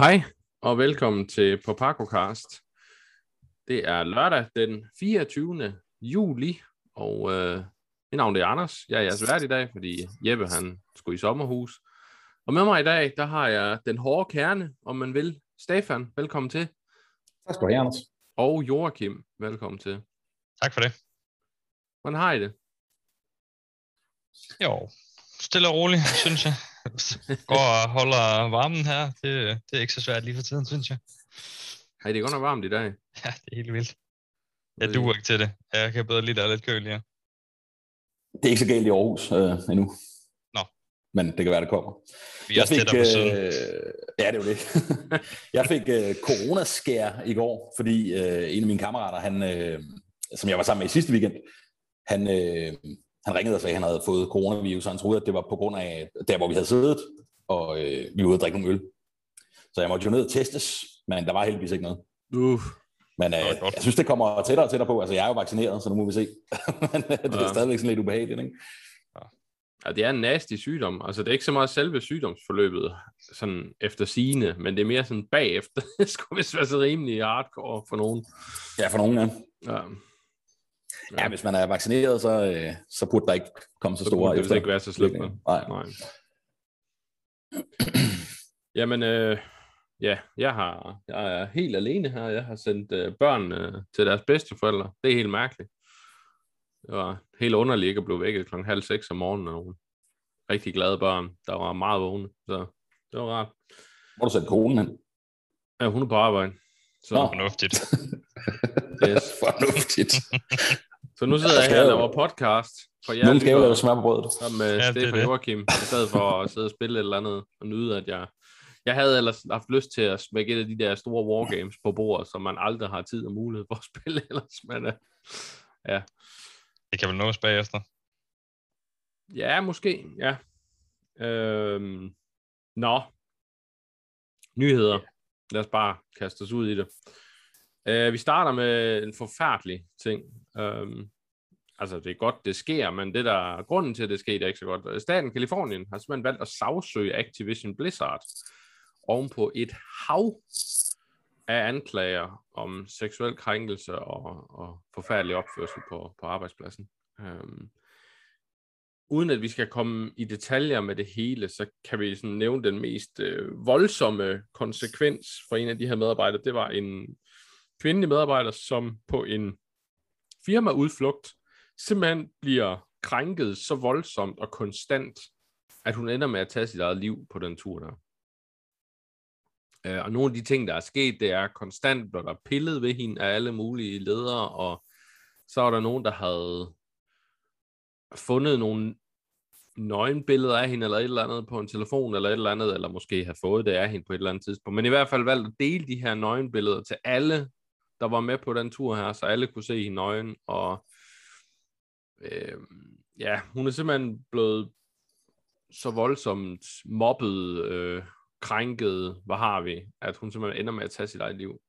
Hej og velkommen til PopacoCast. Det er lørdag den 24. juli, og mit navn er Anders. Jeg er jeres vært i dag, fordi Jeppe han skulle i sommerhus. Og med mig i dag, der har jeg den hårde kerne, om man vil. Stefan, velkommen til. Tak skal du have, Anders. Og Joachim, velkommen til. Tak for det. Hvordan har I det? Jo, stille og roligt, synes jeg. Går og holder varmen her. Det er ikke så svært lige for tiden, synes jeg. Hej, det er godt nok varmt i dag. Ja, det er helt vildt. Jeg duer ikke til det. Jeg kan bedre lide, der er lidt køligere. Det er ikke så galt i Aarhus endnu. Nå. Men det kan være, det kommer. Vi er også tættere på siden. Ja, det var det. Jeg fik coronaskær i går, fordi en af mine kammerater, han, som jeg var sammen med i sidste weekend, han ringede og sagde, at han havde fået coronavirus, og han troede, at det var på grund af der, hvor vi havde siddet, og vi var ude at drikke nogle øl. Så jeg måtte jo ned og testes, men der var heldigvis ikke noget. Men jeg synes, det kommer tættere og tættere på. Altså, jeg er jo vaccineret, så nu må vi se. Men det er stadigvæk sådan lidt ubehageligt, ikke? Ja, det er en nasty sygdom. Altså, det er ikke så meget selve sygdomsforløbet, sådan efter sigende, men det er mere sådan bagefter. Det skulle vist være så rimelig hardcore for nogen. Ja, for nogen, ja. Ja, hvis man er vaccineret, så burde der ikke komme så store... Det vil ikke være så slemt. Nej. Jamen, ja, jeg er helt alene her. Jeg har sendt børn til deres bedsteforældre. Det er helt mærkeligt. Det var helt underligt ikke at blive vækket 5:30 om morgenen af nogen. Rigtig glade børn, der var meget vågne. Så det var rart. Hvor du sendt konen hen? Ja, hun er på arbejde. Så fornuftigt. Yes. Fornuftigt. Så nu sidder jeg her og laver podcast for jer. Nogen skal jo lave smør på brødet. Sammen med Stefan Joachim, i stedet for at sidde og spille et eller andet og nyde, at jeg havde ellers haft lyst til at smække et af de der store wargames på bordet, som man aldrig har tid og mulighed for at spille ellers. Men, ja. Det kan vel nås bagefter? Ja, måske. Ja. Nyheder. Lad os bare kaste os ud i det. Vi starter med en forfærdelig ting. Altså, det er godt, det sker, men det der grunden til, at det sker, det er ikke så godt. Staten Californien har simpelthen valgt at sagsøge Activision Blizzard ovenpå et hav af anklager om seksuel krænkelse og forfærdelig opførsel på arbejdspladsen. Uden at vi skal komme i detaljer med det hele, så kan vi sådan nævne den mest voldsomme konsekvens for en af de her medarbejdere. Det var en kvindelig medarbejder, som på en firmaudflugt simpelthen bliver krænket så voldsomt og konstant, at hun ender med at tage sit eget liv på den tur der. Og nogle af de ting, der er sket, det er konstant, hvor der er pillet ved hende af alle mulige ledere, og så var der nogen, der havde fundet nogle nøgenbilleder af hende, eller et eller andet på en telefon, eller et eller andet, eller måske have fået det af hende på et eller andet tidspunkt, men i hvert fald valgt at dele de her nøgenbilleder til alle, der var med på den tur her, så alle kunne se hende nøgen, og hun er simpelthen blevet så voldsomt mobbet, krænket, hvad har vi, at hun simpelthen ender med at tage sit eget liv.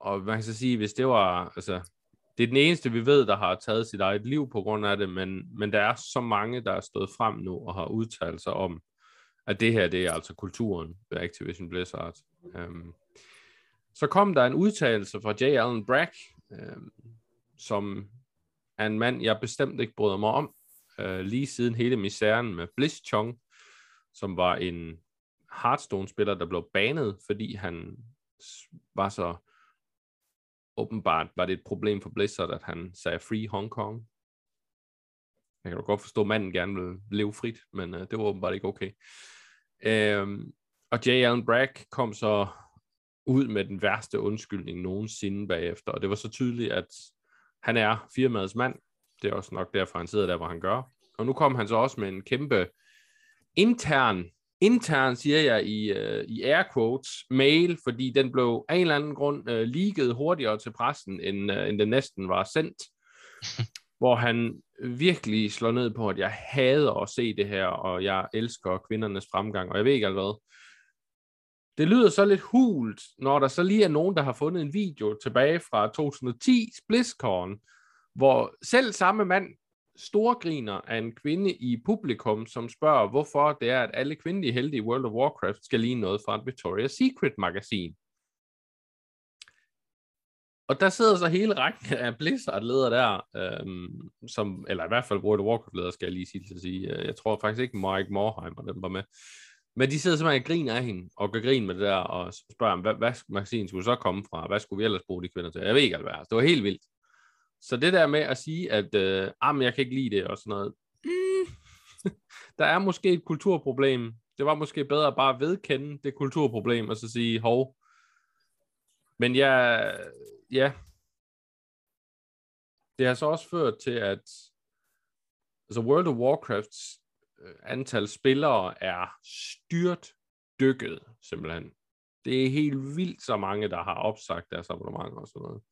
Og man kan så sige, hvis det var, altså, det er den eneste, vi ved, der har taget sit eget liv på grund af det, men der er så mange, der er stået frem nu og har udtalt sig om, at det her, det er altså kulturen ved Activision Blizzard. Så kom der en udtalelse fra J. Allen Brack, som er en mand, jeg bestemt ikke bryder mig om, lige siden hele misæren med Bliss Chong, som var en Hearthstone-spiller, der blev banet, fordi han var så... Åbenbart var det et problem for Blizzard, at han sagde Free Hong Kong. Jeg kan jo godt forstå, at manden gerne ville leve frit, men det var åbenbart ikke okay. Og J. Allen Brack kom så ud med den værste undskyldning nogensinde bagefter, og det var så tydeligt, at han er firmaets mand. Det er også nok derfor, han sidder der, hvor han gør. Og nu kom han så også med en kæmpe intern, siger jeg i air quotes, mail, fordi den blev af en eller anden grund leaget hurtigere til pressen, end den næsten var sendt, hvor han virkelig slår ned på, at jeg hader at se det her, og jeg elsker kvindernes fremgang, og jeg ved ikke alt hvad. Det lyder så lidt hult, når der så lige er nogen, der har fundet en video tilbage fra 2010's BlizzCon, hvor selv samme mand storgriner af en kvinde i publikum, som spørger, hvorfor det er, at alle kvindelige helte i World of Warcraft skal ligne noget fra et Victoria's Secret-magasin. Og der sidder så hele rækken af Blizzard-ledere der, som, eller i hvert fald World of Warcraft-ledere, skal jeg lige sige. Jeg tror faktisk ikke Mike Morheim og dem var med. Men de sidder simpelthen og griner af hende, og gør grin med det der, og spørger, hvad magasinet skulle så komme fra? Hvad skulle vi ellers bruge de kvinder til? Jeg ved ikke, altså, det var helt vildt. Så det der med at sige, at jeg kan ikke lide det, og sådan noget. Der er måske et kulturproblem. Det var måske bedre at bare vedkende det kulturproblem, og så sige, hov. Men ja. Det har så også ført til, at altså World of Warcrafts antal spillere er styrtdykket, simpelthen. Det er helt vildt så mange, der har opsagt deres abonnementer og sådan noget.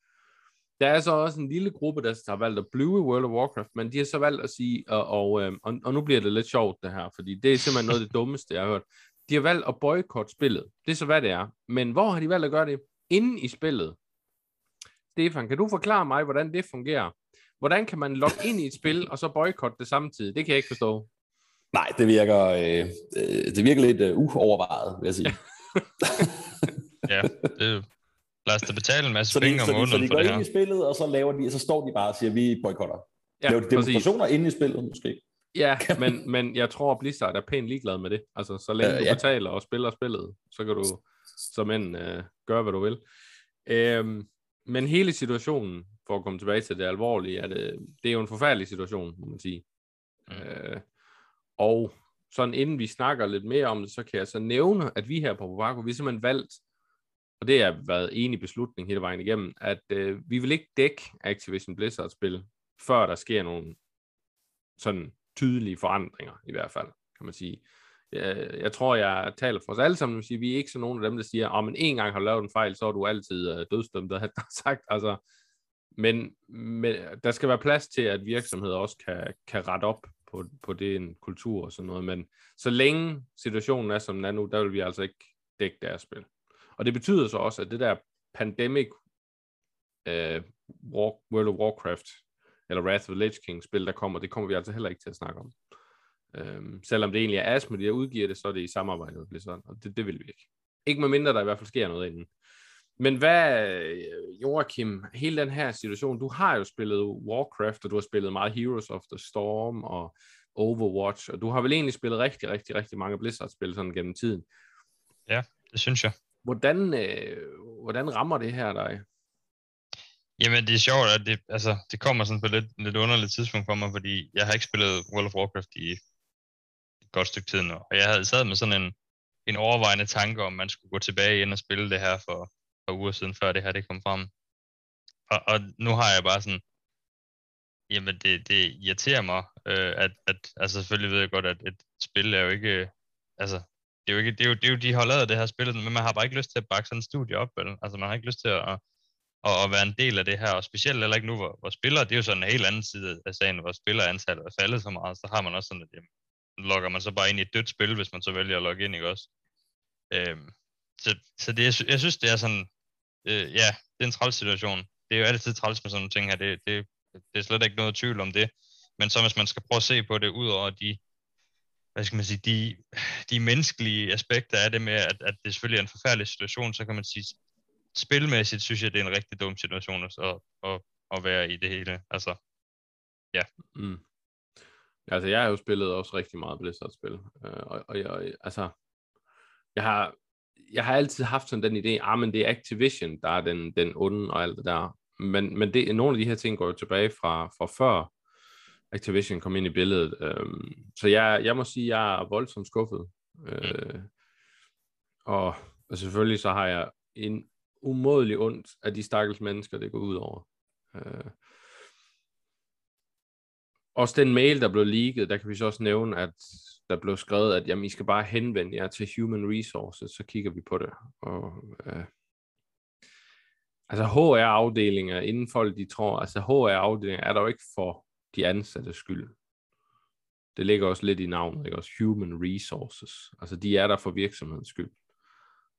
Der er så også en lille gruppe, der har valgt at blive i World of Warcraft, men de har så valgt at sige, og nu bliver det lidt sjovt det her, fordi det er simpelthen noget af det dummeste, jeg har hørt. De har valgt at boykotte spillet. Det er så, hvad det er. Men hvor har de valgt at gøre det? Inde i spillet. Stefan, kan du forklare mig, hvordan det fungerer? Hvordan kan man logge ind i et spil, og så boykotte det samtidig? Det kan jeg ikke forstå. Nej, det virker lidt uovervejet, vil jeg sige. Ja, det lad os da betale en masse penge om måneden for det her. Så de går ind i spillet, og så laver de, og så står de bare og siger, vi boykotter. Ja, laver de demonstrationer inde i spillet, måske? Ja, men jeg tror, Blizzard er pænt ligeglad med det. Altså, så længe du betaler og spiller spillet, så kan du som end gøre, hvad du vil. Men hele situationen, for at komme tilbage til det alvorlige, at det er jo en forfærdelig situation, må man sige. Og sådan inden vi snakker lidt mere om det, så kan jeg så nævne, at vi her på Povaco, vi simpelthen valgt, og det har været enig beslutning hele vejen igennem, at vi vil ikke dække Activision Blizzard-spil, før der sker nogle sådan tydelige forandringer, i hvert fald, kan man sige. Jeg tror, jeg taler for os alle sammen, at vi er ikke så nogen af dem, der siger, at men en gang har du lavet en fejl, så er du altid dødsdømt, der har sagt. Altså, men der skal være plads til, at virksomheder også kan rette op på det en kultur og sådan noget, men så længe situationen er, som den er nu, der vil vi altså ikke dække deres spil. Og det betyder så også, at det der Pandemic World of Warcraft, eller Wrath of the Lich King spil, der kommer, det kommer vi altså heller ikke til at snakke om. Selvom det egentlig er Asmus, der udgiver det, så er det i samarbejde med Blizzard, og det vil vi ikke. Ikke med mindre, der i hvert fald sker noget inden. Men hvad, Joachim, hele den her situation, du har jo spillet Warcraft, og du har spillet meget Heroes of the Storm og Overwatch, og du har vel egentlig spillet rigtig, rigtig, rigtig mange Blizzard-spil sådan gennem tiden. Ja, det synes jeg. Hvordan rammer det her dig? Jamen, det er sjovt, at det kommer sådan på lidt underligt tidspunkt for mig, fordi jeg har ikke spillet World of Warcraft i et godt stykke tid nu, og jeg havde sad med sådan en overvejende tanke om, man skulle gå tilbage ind og spille det her for par uger siden, før det her det kom frem. Og nu har jeg bare sådan, jamen det irriterer mig, at selvfølgelig ved jeg godt, at et spil er jo ikke, altså det er jo de har lavet det her spil, men man har bare ikke lyst til at bakke sådan en studie op, vel? Altså man har ikke lyst til at være en del af det her, og specielt heller ikke nu, hvor spillere, det er jo sådan en helt anden side af sagen, hvor spillerantallet er faldet så meget, så har man også sådan, at logger man så bare ind i et dødt spil, hvis man så vælger at logge ind, ikke også? Så det, jeg synes, det er sådan, det er en træls situation. Det er jo altid træls med sådan nogle ting her, det er slet ikke noget tvivl om det. Men så hvis man skal prøve at se på det, ud over de, hvad skal man sige, de menneskelige aspekter af det med, at det selvfølgelig er en forfærdelig situation, så kan man sige, spilmæssigt synes jeg, det er en rigtig dum situation at være i det hele. Altså, ja. Mm. Altså, jeg har jo spillet også rigtig meget Blizzard-spil, og jeg har altid haft sådan den idé, men det er Activision, der er den onde og alt det der. Men nogle af de her ting går jo tilbage fra før Activision kom ind i billedet. Så jeg må sige, at jeg er voldsomt skuffet. Og selvfølgelig så har jeg en umådelig ondt af de stakkels mennesker, det går ud over. Også den mail, der blev leaget, der kan vi så også nævne, at der blev skrevet, at jamen, I skal bare henvende jer til Human Resources, så kigger vi på det. Og, HR-afdelinger, inden folk de tror, altså HR-afdelinger er der jo ikke for de ansattes skyld. Det ligger også lidt i navnet, ikke også? Human Resources. Altså de er der for virksomhedens skyld.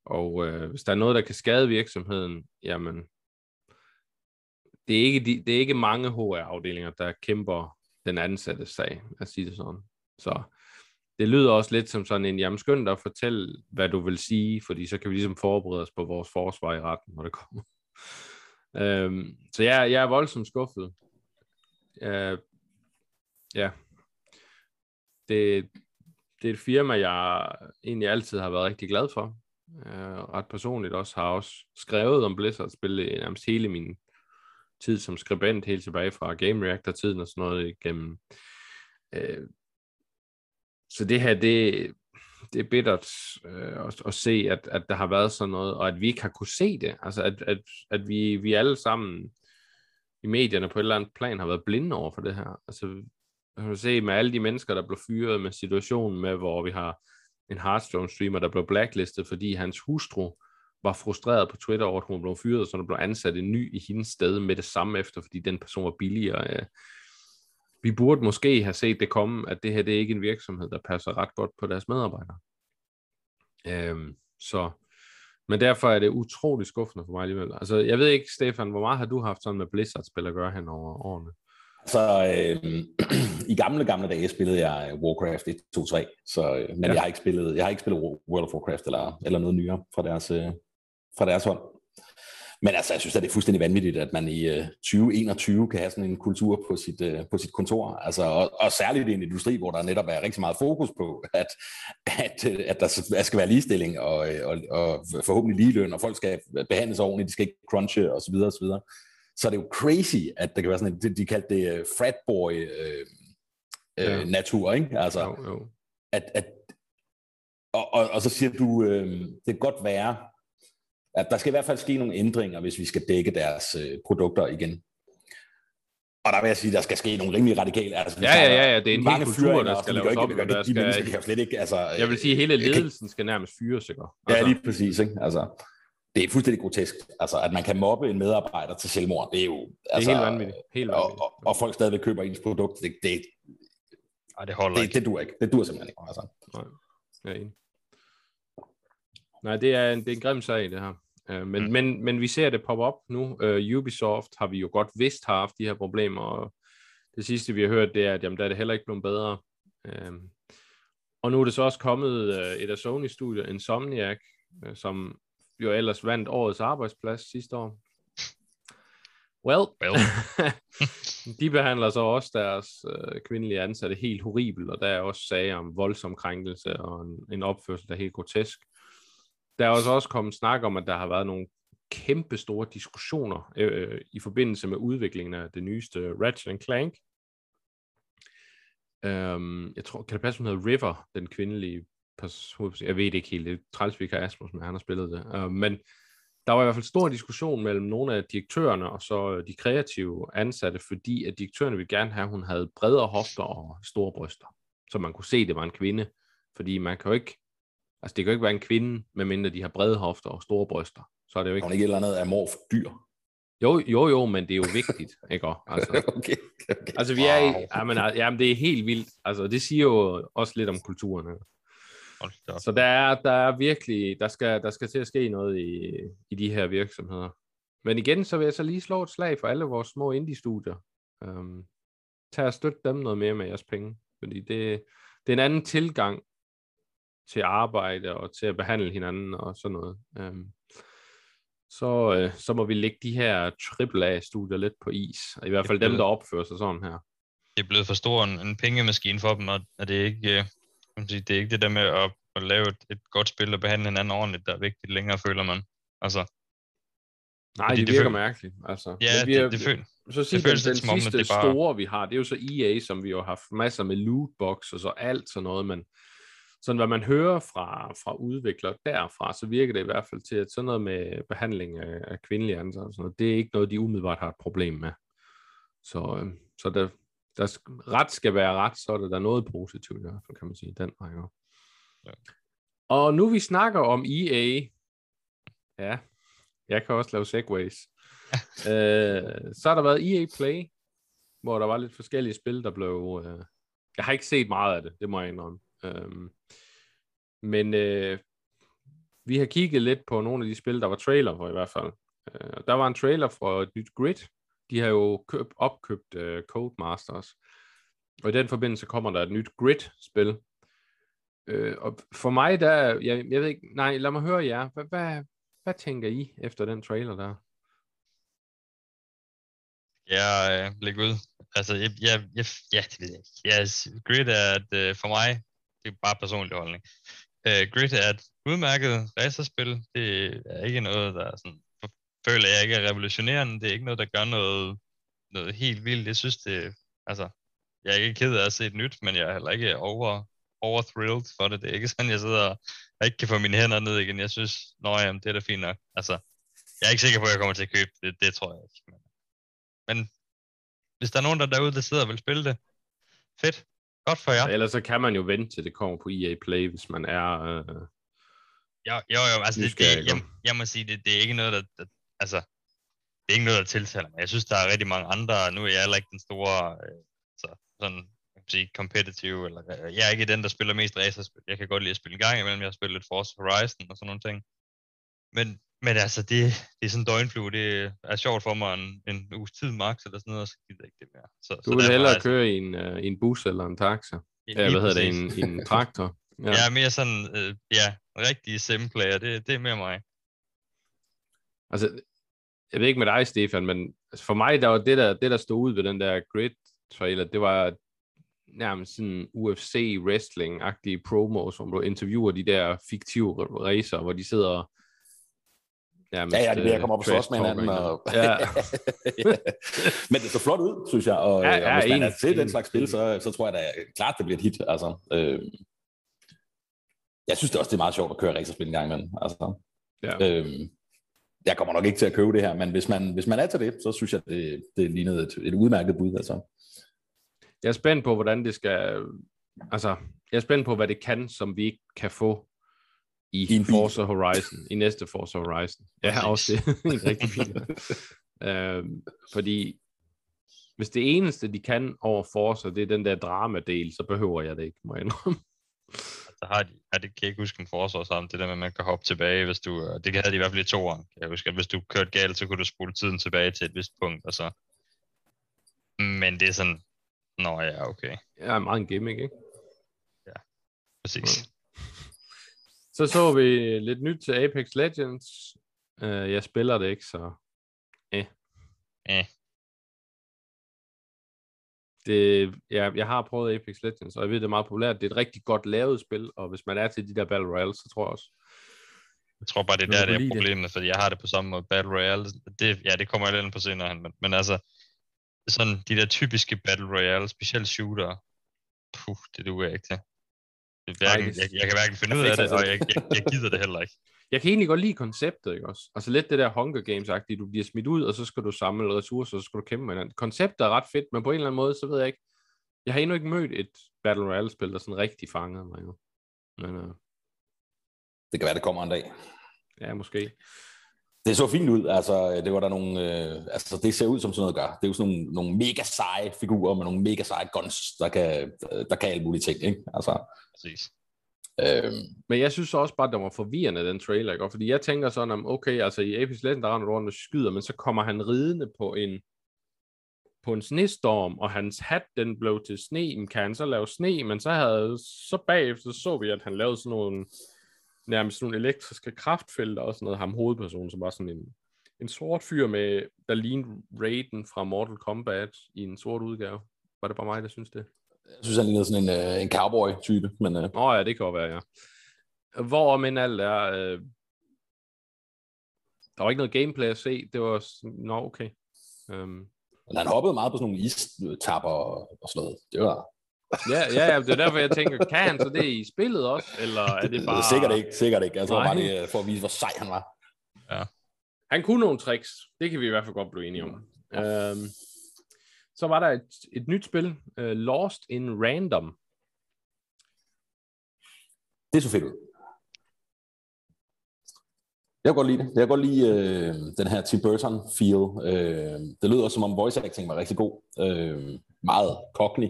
Og hvis der er noget, der kan skade virksomheden, jamen, det er ikke mange HR-afdelinger, der kæmper den ansatte sag, at sige det sådan. Så det lyder også lidt som sådan en, jamen skynd dig at fortælle, hvad du vil sige, fordi så kan vi ligesom forberede os på vores forsvar i retten, når det kommer. Så jeg er voldsomt skuffet. Ja. Det er et firma, jeg egentlig altid har været rigtig glad for. Ret personligt også, har også skrevet om Blizzard-spil nærmest hele min tid som skribent, helt tilbage fra Game Reactor-tiden og sådan noget igennem. Så det her, det er bittert at se, at der har været sådan noget, og at vi ikke har kunne se det. Altså, at vi alle sammen i medierne på et eller andet plan har været blinde over for det her. Altså, man kan se med alle de mennesker, der blev fyret, med situationen med, hvor vi har en Hearthstone-streamer, der blev blacklistet, fordi hans hustru var frustreret på Twitter over, at hun blev fyret, så der blev ansat en ny i hendes sted med det samme efter, fordi den person var billigere. Vi burde måske have set det komme, at det her, det er ikke en virksomhed, der passer ret godt på deres medarbejdere. Men derfor er det utroligt skuffende for mig alligevel. Altså, jeg ved ikke, Stefan, hvor meget har du haft sådan med Blizzard-spil at gøre hen over årene? Så i gamle dage spillede jeg Warcraft 1, 2, 3, men jeg har ikke spillet World of Warcraft eller noget nyere fra deres hånd. Men altså, jeg synes, at det er fuldstændig vanvittigt, at man i 2021 kan have sådan en kultur på sit kontor. Altså, og særligt i en industri, hvor der netop er rigtig meget fokus på, at der skal være ligestilling og forhåbentlig ligeløn, og folk skal behandles ordentligt, de skal ikke crunche osv. osv. Så det er jo crazy, at der kan være sådan en, de kaldte det fratboy-natur, ikke? Altså, jo. Og så siger du, det kan godt være, at der skal i hvert fald ske nogle ændringer, hvis vi skal dække deres produkter igen. Og der vil jeg sige, der skal ske nogle rimelig radikale. Altså, ja, det er en hel kultur, der skal laves op. Jeg vil sige, at hele ledelsen skal nærmest fyres, ikke? Altså. Ja, lige præcis, ikke? Altså, det er fuldstændig grotesk, altså, at man kan mobbe en medarbejder til selvmord. Det er jo altså, det er helt vanvittigt. Og folk stadigvæk køber ens produkt. Det holder ikke. Det dur ikke. Det dur simpelthen ikke. Altså. Nej, det er en grim sag, det her. Men vi ser det poppe op nu. Ubisoft har vi jo godt vidst har haft de her problemer, og det sidste, vi har hørt, det er, at jamen, der er det heller ikke blevet bedre. Og nu er det så også kommet et af Sony-studier, Insomniac, som jo ellers vandt årets arbejdsplads sidste år. Well. De behandler så også deres kvindelige ansatte helt horribelt, og der er også sager om voldsom krænkelse og en opførsel, der er helt grotesk. Der er også kommet snak om, at der har været nogle kæmpe store diskussioner i forbindelse med udviklingen af det nyeste Ratchet & Clank. Jeg tror, kan det passe, hun hedder River, den kvindelige jeg ved ikke helt, det er trælsvig og Asmus, men han har spillet det. Men der var i hvert fald stor diskussion mellem nogle af direktørerne og så de kreative ansatte, fordi at direktørerne ville gerne have, at hun havde bredere hofter og store bryster, så man kunne se, at det var en kvinde. Fordi man kan jo ikke, altså det kan jo ikke være en kvinde, medmindre de har brede hofter og store bryster. Så er det jo ikke. Hun er ikke et eller andet amorf dyr. Jo, men det er jo vigtigt, ikke? Altså, okay. Altså vi er i, jamen det er helt vildt. Altså det siger jo også lidt om kulturen, ikke? Så der er virkelig, der skal til at ske noget i de her virksomheder. Men igen, så vil jeg så lige slå et slag for alle vores små indie-studier. Tag og støtte dem noget mere med jeres penge. Fordi det er en anden tilgang til arbejde og til at behandle hinanden og sådan noget. Så må vi lægge de her AAA-studier lidt på is. I hvert fald dem, der opfører sig sådan her. Det er blevet for stor en pengemaskine for dem, og det er ikke... Det er ikke det der med at lave et godt spil og behandle hinanden ordentligt, der er vigtigt længere, føler man. Altså, nej, det virker mærkeligt. Altså, ja, det føles lidt som om, at det bare... store, vi har, det er jo så EA, som vi jo har haft masser med lootbox og så alt sådan noget, men sådan hvad man hører fra udviklere derfra, så virker det i hvert fald til, at sådan noget med behandling af kvindelige ansatte og sådan noget, det er ikke noget, de umiddelbart har et problem med. Så der ret skal være ret, så er der noget positivt i hvert fald, kan man sige, den vej. Ja. Og nu vi snakker om EA, ja, jeg kan også lave segways, så har der været EA Play, hvor der var lidt forskellige spil, der blev, jeg har ikke set meget af det, det må jeg indrømme, men vi har kigget lidt på nogle af de spil, der var trailer for i hvert fald. Der var en trailer for et nyt Grid. De har jo opkøbt Codemasters. Og i den forbindelse kommer der et nyt Grid-spil. Og for mig, der... Jeg ved ikke... Nej, lad mig høre jer. Hvad tænker I efter den trailer der? Ja, læg ud. Altså, ja, det ved jeg ikke. Yes, Grid er for mig... Det er bare personlig holdning. Grid er et udmærket racerspil. Det er ikke noget, der sådan, føler jeg ikke er revolutionerende. Det er ikke noget, der gør noget helt vildt. Jeg synes, det... Altså, jeg er ikke ked af at se et nyt, men jeg er heller ikke overthrilled for det. Det er ikke sådan, jeg sidder og ikke kan få mine hænder ned igen. Jeg synes, jamen, det er da fint nok. Altså, jeg er ikke sikker på, at jeg kommer til at købe det. Det tror jeg ikke. Men hvis der er nogen, der derude, der sidder og vil spille det, fedt. Godt for jer. Ellers så kan man jo vente til det kommer på EA Play, hvis man er... Jo, altså jeg må sige, det er ikke noget, der... Altså, det er ikke noget, der tiltaler mig. Jeg synes, der er rigtig mange andre, nu er jeg heller ikke den store... sådan, jeg kan sige, competitive, eller jeg er ikke den, der spiller mest racerspil. Jeg kan godt lide at spille en gang imellem, jeg har spillet lidt Forza Horizon og sådan nogle ting. Men altså, det er sådan en døgnflue, det er sjovt for mig en uges tid max, eller sådan noget, og så gider jeg ikke det mere. Du vil hellere køre i en bus eller en taxa? Ja, hvad hedder det, en traktor? Ja. Jeg er mere sådan, rigtige simplayer, det er mere mig. Altså, jeg ved ikke med dig, Stefan, men for mig, der var det der stod ud ved den der Grid trailer, det var nærmest sådan UFC wrestling-agtige promos, hvor du interviewer de der fiktive racer, hvor de sidder nærmest... Ja, det bliver komme op og slås med hinanden. Ja. Ja. Men det så flot ud, synes jeg, og, og hvis man har set den slags spil, så tror jeg da klart, det bliver et hit. Altså, jeg synes det også, det er meget sjovt at køre racerspil en gang imellem. Altså, jeg kommer nok ikke til at købe det her, men hvis man er til det, så synes jeg, det lignede et udmærket bud. Altså. Jeg er spændt på, hvordan det skal... Altså, jeg er spændt på, hvad det kan, som vi ikke kan få i Forza Horizon. I næste Forza Horizon. Ja, også det. En rigtig fint. Fordi, hvis det eneste, de kan over Forza, det er den der dramadel, så behøver jeg det ikke, må jeg indrømme. Det kan jeg ikke huske en Forza sammen, det der med, at man kan hoppe tilbage, hvis du... Det havde de i hvert fald i 2'eren. Jeg husker, at hvis du kørte galt, så kunne du spole tiden tilbage til et vist punkt, og så... Men det er sådan... Nå ja, okay. Ja, meget en gimmick, ikke? Ja, præcis. Okay. Så vi lidt nyt til Apex Legends. Jeg spiller det ikke, så... Jeg har prøvet Apex Legends, og jeg ved, det er meget populært. Det er et rigtig godt lavet spil, og hvis man er til de der Battle Royale, så tror jeg også... Jeg tror bare, det er problemet, fordi jeg har det på samme måde. Battle Royale, det kommer jeg lidt på senere, men altså... Sådan de der typiske Battle Royale, specielt shooter, det duer jeg ikke til. Jeg kan hverken finde ud af det, og jeg gider det heller ikke. Jeg kan egentlig godt lide konceptet, ikke også? Altså lidt det der Hunger Games-agtige, du bliver smidt ud, og så skal du samle ressourcer, og så skal du kæmpe med hinanden. Konceptet er ret fedt, men på en eller anden måde, så ved jeg ikke. Jeg har endnu ikke mødt et Battle Royale-spil, der sådan rigtig fangede mig nu. Men, det kan være, det kommer en dag. Ja, måske. Det så fint ud, altså det var der nogle, altså det ser ud som sådan noget gør. Det er jo sådan nogle mega seje figurer med nogle mega seje guns, der kan alle mulige ting, ikke? Altså. Præcis. Men jeg synes også bare, at den var forvirrende, den trailer, ikke? Fordi jeg tænker sådan, okay, altså i Apex Legends, der render rundt og skyder, men så kommer han ridende på en snestorm, og hans hat, den blev til sne, men kan han så lave sne, men så bagefter så vi, at han lavede sådan nogle... nærmest nogle elektriske kraftfelter og sådan noget, ham hovedpersonen, som var sådan en sort fyr med, der lignede Raiden fra Mortal Kombat i en sort udgave. Var det bare mig, der synes det? Jeg synes, han lignede sådan en cowboy-type, men... ja, det kan jo være, ja. Hvorom end alt er... Der var ikke noget gameplay at se, det var... okay. Han hoppede meget på sådan nogle istapper og sådan noget. Det var... Ja, det er derfor, jeg tænker, kan han så det i spillet også, eller er det bare... Sikkert ikke, jeg tror bare det for at vise, hvor sej han var. Ja. Han kunne nogle tricks, det kan vi i hvert fald godt blive enige om. Ja. Så var der et nyt spil, Lost in Random. Det så fedt ud. Jeg kan godt lide det. Jeg kan godt lide den her Tim Burton-feel. Det lyder også, som om voice acting var rigtig god. Meget cockney.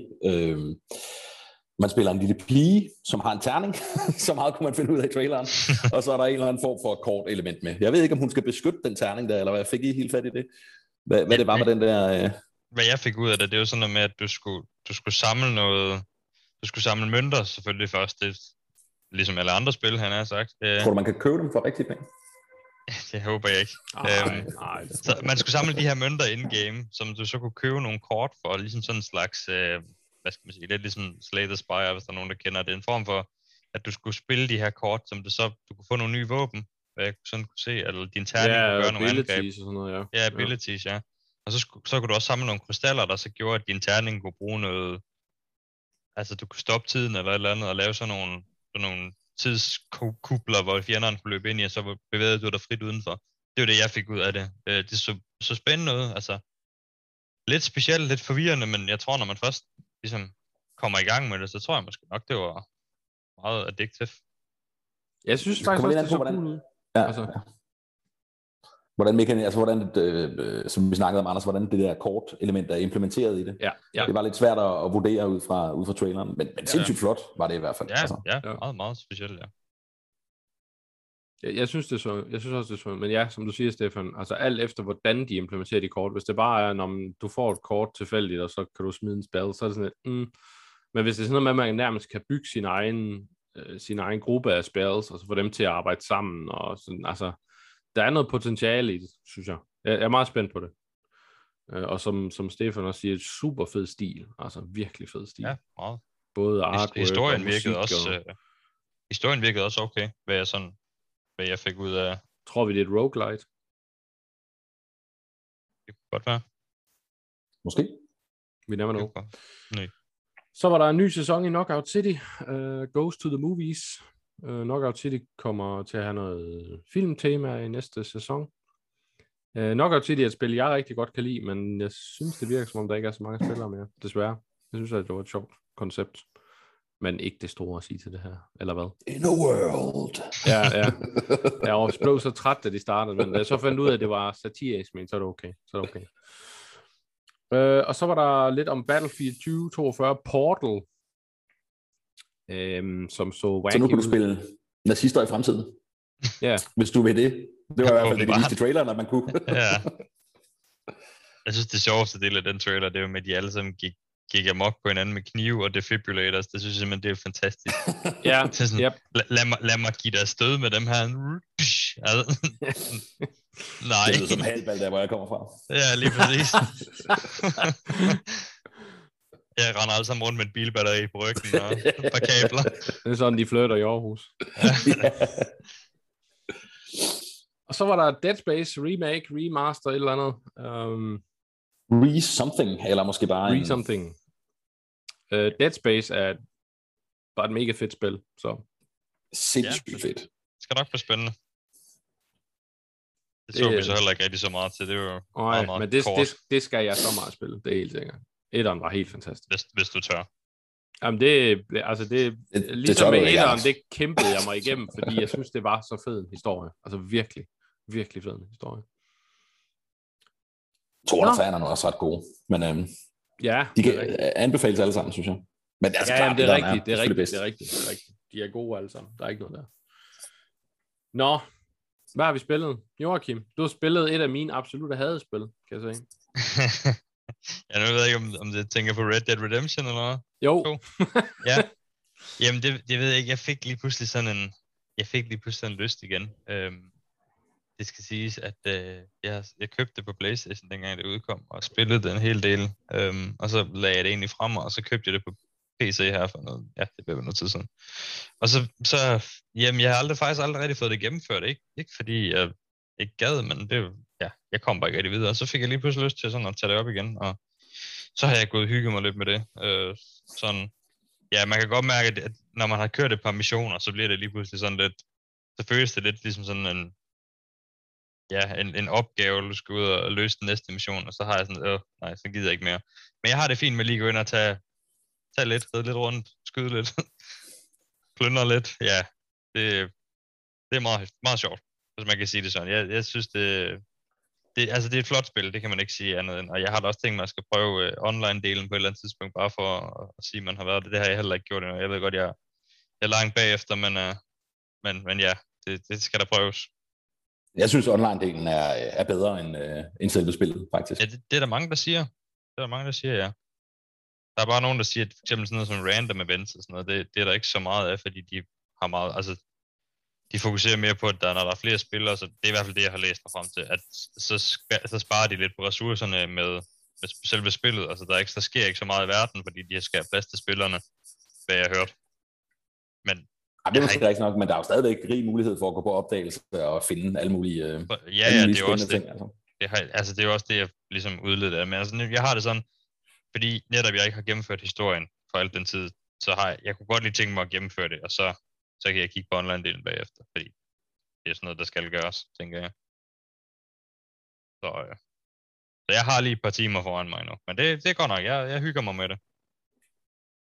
Man spiller en lille pige, som har en terning. Så meget kunne man finde ud af i traileren. Og så er der en eller anden form for kort element med. Jeg ved ikke, om hun skal beskytte den terning der, eller hvad. Jeg fik I helt fat i det? Hvad det var med den der... Hvad jeg fik ud af det, det er jo sådan noget med, at du skulle du skulle samle mønter selvfølgelig først, det, ligesom alle andre spil, han har sagt. Tror du, man kan købe dem for rigtig penge? Det håber jeg ikke. Nej. Så man skulle samle de her mønter in-game, som du så kunne købe nogle kort for, ligesom sådan en slags, hvad skal man sige, lidt ligesom Slay the Spire, hvis der er nogen, der kender det. En form for, at du skulle spille de her kort, som det så, du kunne få nogle nye våben, hvad jeg sådan kunne se, eller din terning kunne gøre nogle angreb. Ja, abilities og sådan noget, ja. Ja, abilities, ja. Og så kunne du også samle nogle krystaller, der så gjorde, at din terning kunne bruge noget, altså du kunne stoppe tiden eller et eller andet, og lave sådan nogle tidskubler, hvor fjenderen kunne løbe ind i, og så bevægede du dig frit udenfor. Det var det, jeg fik ud af det. Det så spændende ud, altså lidt specielt, lidt forvirrende, men jeg tror, når man først ligesom kommer i gang med det, så tror jeg måske nok, det var meget addictive. Jeg synes faktisk også, det så cool ud. Ja, altså. Ja. Hvordan, som vi snakkede om, Anders, hvordan det der kort-element er implementeret i det. Ja, ja. Det var lidt svært at vurdere ud fra traileren, men sindssygt flot var det i hvert fald. Ja, altså. Ja, meget, meget specielt, ja. Jeg synes også, det så, men ja, som du siger, Stefan, altså alt efter, hvordan de implementerer de kort. Hvis det bare er, når du får et kort tilfældigt, og så kan du smide en spil, så er det sådan et, Men hvis det er sådan noget med, at man nærmest kan bygge sin egen gruppe af spells, og så få dem til at arbejde sammen, og sådan, altså, der er noget potentiale i det, synes jeg. Jeg er meget spændt på det. Og som Stefan også siger, et super fed stil. Altså virkelig fed stil. Ja, meget. Både artwork, historien virkede også okay, hvad jeg fik ud af. Tror vi, det er et roguelite? Det kunne godt være. Måske. Vi nærmer nu. Nej. Så var der en ny sæson i Knockout City. Goes to the Movies. Knockout City kommer til at have noget filmtema i næste sæson. Knockout City er et spil, jeg rigtig godt kan lide, men jeg synes, det virker, som om der ikke er så mange spillere mere, desværre. Jeg synes, at det var et sjovt koncept, men ikke det store at sige til det her, eller hvad? In a world! Ja. Jeg blev så træt, da de startede, men da jeg så fandt ud af, at det var satirisk, men så er det okay. Og så var der lidt om Battlefield 2042 Portal, som så nu kan du spille nazister i fremtiden. Ja. Hvis du vil det. Det var i hvert fald det viste traileren, at man kunne. Ja. Jeg synes, det sjoveste del af den trailer, det var med, at de alle sammen gik amok på hinanden med knive og defibrillators. Det synes jeg simpelthen, det er fantastisk. Ja. Så sådan, lad mig give dig stød med dem her. Altså, nej. Det er som halvbald der, hvor jeg kommer fra. Ja, lige præcis. Jeg render alle sammen rundt med et bilbatteri på ryggen og et par kabler. Det er sådan, de flytter i Aarhus. Ja. Og så var der Dead Space Remake, Remaster, et eller andet. Re-something, eller måske bare Re-something. Dead Space er bare et mega fedt spil, så sindssygt fedt. Det skal nok blive spændende. Det så vi så heller ikke rigtig så meget til. Det var meget men det skal jeg så meget spille, det er helt sikkert. Etteren var helt fantastisk. Hvis du tør. Jamen det ligesom med etteren, det kæmpede jeg mig igennem, fordi jeg synes, det var så fed en historie. Altså virkelig, virkelig fed en historie. Toerne er også ret gode, men de kan anbefales alle sammen, synes jeg. Men det er altså klart, det er rigtigt. De er gode alle sammen, der er ikke noget der. Nå, hvad har vi spillet? Joachim, du har spillet et af mine absolutte hadespil, kan jeg sige. Ja, nu ved jeg ikke, om det tænker på Red Dead Redemption eller noget. Jo. Ja. Jamen, det ved jeg ikke. Jeg fik lige pludselig sådan en lyst igen. Det skal siges, at jeg købte det på PlayStation, dengang det udkom, og spillede det en hel del. Og så lagde jeg det egentlig frem, og så købte jeg det på PC her for noget. Ja, det blev noget tid siden. Og så jeg har faktisk aldrig rigtig fået det gennemført. Ikke fordi jeg ikke gad, men det jeg kom bare ikke rigtig videre, og så fik jeg lige pludselig lyst til sådan at tage det op igen, og så har jeg gået og hygget mig lidt med det. Man kan godt mærke, at når man har kørt et par missioner, så bliver det lige pludselig sådan lidt, så føles det lidt ligesom sådan en opgave, du skal ud og løse den næste mission, og så har jeg sådan, nej, så gider jeg ikke mere. Men jeg har det fint med lige at gå ind og tage lidt, ride lidt rundt, skyde lidt, plyndre lidt, ja, det er meget, meget sjovt, hvis man kan sige det sådan. Jeg synes, det er et flot spil, det kan man ikke sige andet end. Og jeg har da også tænkt mig, at jeg skal prøve online-delen på et eller andet tidspunkt, bare for at sige, at man har været det. Det har jeg heller ikke gjort endnu. Jeg ved godt, jeg er langt bagefter, men ja, det skal der prøves. Jeg synes, online-delen er bedre end selve spillet, faktisk. Ja, det er der mange, der siger. Ja. Der er bare nogen, der siger, at for eksempel sådan noget som random events og sådan noget, det er der ikke så meget af, fordi de har meget, altså, de fokuserer mere på, at der, når der er flere spillere, så det er i hvert fald det, jeg har læst mig frem til, at så sparer de lidt på ressourcerne med selve spillet, altså der sker ikke så meget i verden, fordi de skal have plads til spillerne, hvad jeg har hørt. Men det er måske ikke nok, men der er jo stadigvæk rig mulighed for at gå på opdagelse og finde alle mulige det er også det. Ting. Altså. Det er jo også det, jeg ligesom udleder af, men altså, jeg har det sådan, fordi netop jeg ikke har gennemført historien for al den tid, så har jeg kunne godt lige tænke mig at gennemføre det, og så kan jeg kigge på online-delen bagefter, fordi det er sådan noget, der skal gøres, tænker jeg. Så jeg har lige et par timer foran mig nu, men det er godt nok, jeg hygger mig med det.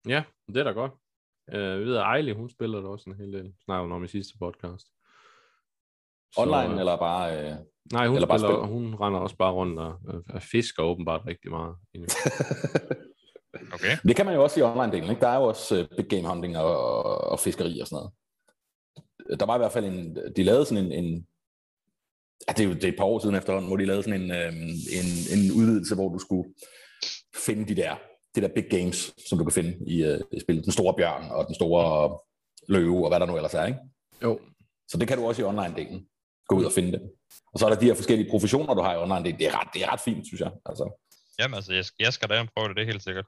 Ja, det er da godt. Vi ved, at Ejli, hun spiller det også en hel del, snakker om i sidste podcast. Så, online eller bare... Nej, hun render også bare rundt og fisker åbenbart rigtig meget. Okay. Det kan man jo også i online-delen, ikke? Der er jo også big game hunting og fiskeri og sådan noget. Der var i hvert fald de lavede sådan en det er et par år siden efterhånden, hvor de lavede sådan en udvidelse, hvor du skulle finde det der big games, som du kan finde i spillet. Den store bjørn og den store løve og hvad der nu ellers er, ikke? Jo. Så det kan du også i online-delen, gå ud og finde det. Og så er der de her forskellige professioner, du har i online-delen. Det er ret fint, synes jeg. Altså. Jamen altså, jeg skal da prøve det er helt sikkert.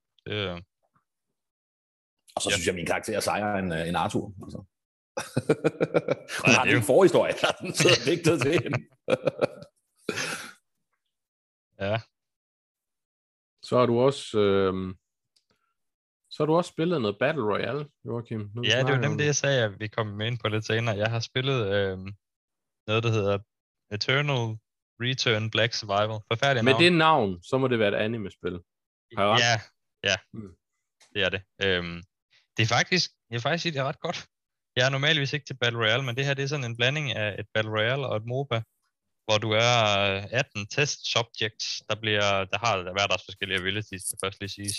Og så synes jeg, min karakter sejrer en Arthur. Altså. Hun har en forhistorie, der den sidder digtet til hende. Ja. Så har du også... Så har du også spillet noget Battle Royale, Joachim. Ja, det var nemlig det, jeg sagde, at vi kom med ind på lidt senere. Jeg har spillet noget, der hedder Eternal Return Black Survival. Forfærdelig navn. Med det navn, så må det være et anime-spil. Har jeg ret? Ja. Det er det. Det er faktisk, jeg vil faktisk sige, det er ret godt. Jeg er normalvis ikke til Battle Royale, men det her det er sådan en blanding af et Battle Royale og et MOBA, hvor du er 18 test subjects, der har hver deres forskellige abilities, skal først lige siges.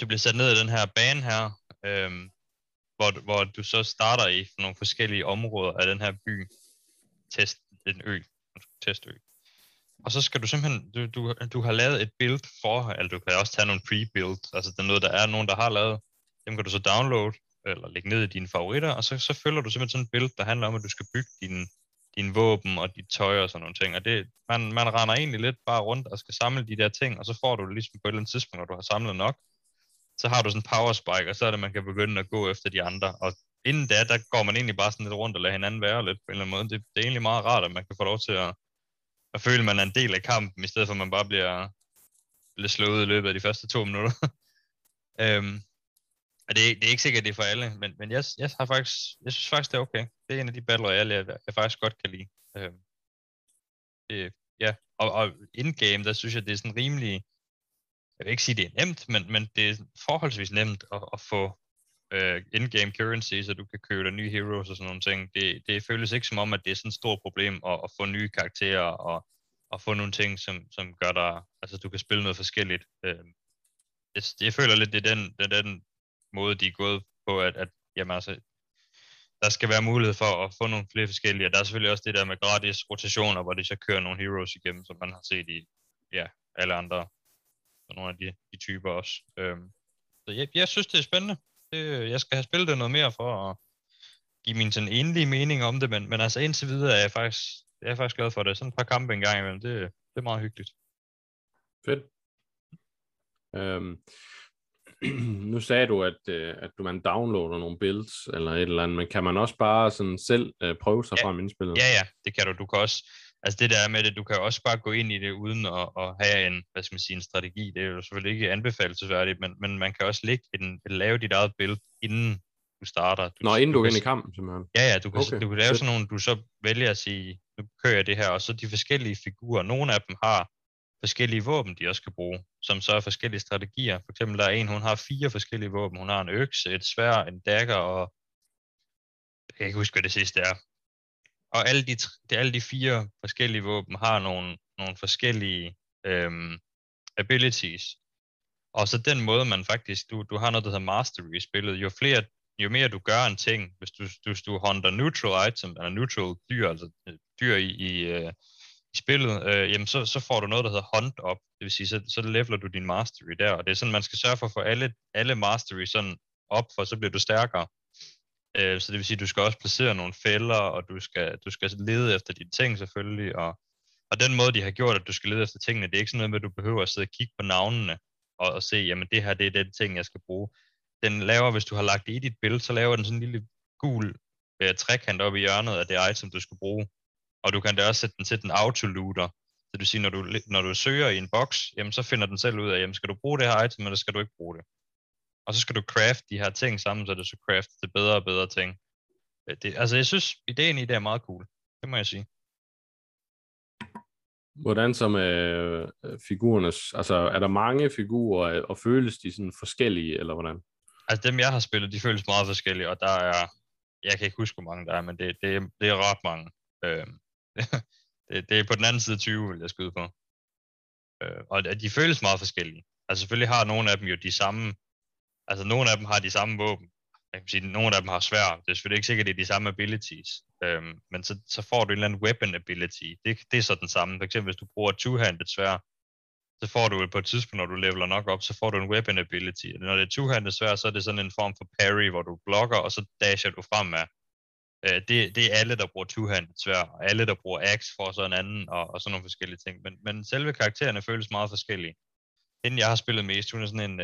Du bliver sat ned i den her bane her, hvor du så starter i nogle forskellige områder af den her by. Testø. Og så skal du simpelthen, du har lavet et build for, eller du kan også tage nogle pre-build, altså det er noget, der er nogen, der har lavet, dem kan du så downloade, eller lægge ned i dine favoritter, og så følger du simpelthen sådan et build, der handler om, at du skal bygge dine våben og dit tøj og sådan nogle ting, og det, man render egentlig lidt bare rundt og skal samle de der ting, og så får du det ligesom på et eller andet tidspunkt, når du har samlet nok, så har du sådan en power spike, og så er det, man kan begynde at gå efter de andre, og inden da, der går man egentlig bare sådan lidt rundt og lader hinanden være lidt på en eller anden måde. Det er egentlig meget rart, at man kan få lov til at føle, at man er en del af kampen, i stedet for at man bare bliver slået i løbet af de første 2 minutter. Og det er ikke sikkert, det er for alle, men jeg synes faktisk, det er okay. Det er en af de Battle Royale, jeg faktisk godt kan lide. Og in-game, der synes jeg, det er sådan rimelig... Jeg vil ikke sige, det er nemt, men det er forholdsvis nemt at få... in-game currency, så du kan købe dig nye heroes og sådan nogle ting. Det føles ikke som om, at det er sådan et stort problem at få nye karakterer og få nogle ting, som gør dig, altså du kan spille noget forskelligt. Jeg føler lidt, det er den måde, de er gået på, at jamen, altså, der skal være mulighed for at få nogle flere forskellige, og der er selvfølgelig også det der med gratis rotationer, hvor de så kører nogle heroes igennem, som man har set i alle andre, nogle af de typer også. Så jeg synes, det er spændende. Jeg skal have spillet det noget mere for at give min sådan endelige mening om det, men altså indtil videre er jeg faktisk glad for det. Sådan et par kampe en gang imellem, det er meget hyggeligt. Fedt. Nu sagde du, at man downloader nogle builds eller et eller andet, men kan man også bare sådan selv prøve sig frem indspillet? Ja, det kan du. Du kan også, altså det der med det, du kan også bare gå ind i det uden at have en, hvad skal man sige, en strategi. Det er jo selvfølgelig ikke anbefalelsesværdigt, men man kan også lave dit eget build, inden du starter. Inden du går ind i kampen, simpelthen. Ja, du kan lave sådan nogle, du så vælger at sige, nu kører jeg det her, og så de forskellige figurer. Nogle af dem har forskellige våben, de også kan bruge, som så er forskellige strategier. For eksempel der er hun har 4 forskellige våben. Hun har en økse, et sværd, en dagger, og jeg kan ikke huske, hvad det sidste er. Og alle de 4 forskellige våben har nogle forskellige abilities. Og så den måde, man faktisk... Du har noget, der hedder mastery i spillet. Jo mere du gør en ting, hvis du hunter neutral item, eller neutral dyr, altså dyr i i spillet, jamen så får du noget, der hedder hunt op. Det vil sige, så leveler du din mastery der, og det er sådan, man skal sørge for at få alle mastery sådan op, for så bliver du stærkere. Så det vil sige, du skal også placere nogle fælder, og du skal lede efter dine ting selvfølgelig, og den måde, de har gjort, at du skal lede efter tingene, det er ikke sådan noget med, at du behøver at sidde og kigge på navnene, og se, jamen det her, det er den ting, jeg skal bruge. Den laver, hvis du har lagt det i dit billede, så laver den sådan en lille gul trekant op i hjørnet af det item, du skal bruge. Og du kan da også sætte den til den autolooter. Så det vil sige, når du søger i en boks, jamen så finder den selv ud af, jamen skal du bruge det her item, eller skal du ikke bruge det. Og så skal du craft de her ting sammen, så det så craft til bedre og bedre ting. Jeg synes, ideen i det er meget cool. Det må jeg sige. Hvordan så med figurernes, er der mange figurer, og føles de sådan forskellige, eller hvordan? Dem jeg har spillet, de føles meget forskellige, og der er, jeg kan ikke huske, hvor mange der er, men det er ret mange. Det er på den anden side 20, vil jeg skyde på. Og de føles meget forskellige. Selvfølgelig har nogle af dem jo de samme, nogle af dem har de samme våben. Jeg kan sige, nogle af dem har sværd. Det er selvfølgelig ikke sikkert, det er de samme abilities. Men så får du en eller anden weapon ability. Det er så den samme. For eksempel, hvis du bruger two-handed sværd, så får du på et tidspunkt, når du leveler nok op, så får du en weapon ability. Når det er two-handed sværd, så er det sådan en form for parry, hvor du blokker, og så dasher du fremad. Det er alle, der bruger two-handed sværd, og alle, der bruger axe, får så en anden, og sådan nogle forskellige ting. Men selve karaktererne føles meget forskellige. Inden jeg har spillet mest, hun er sådan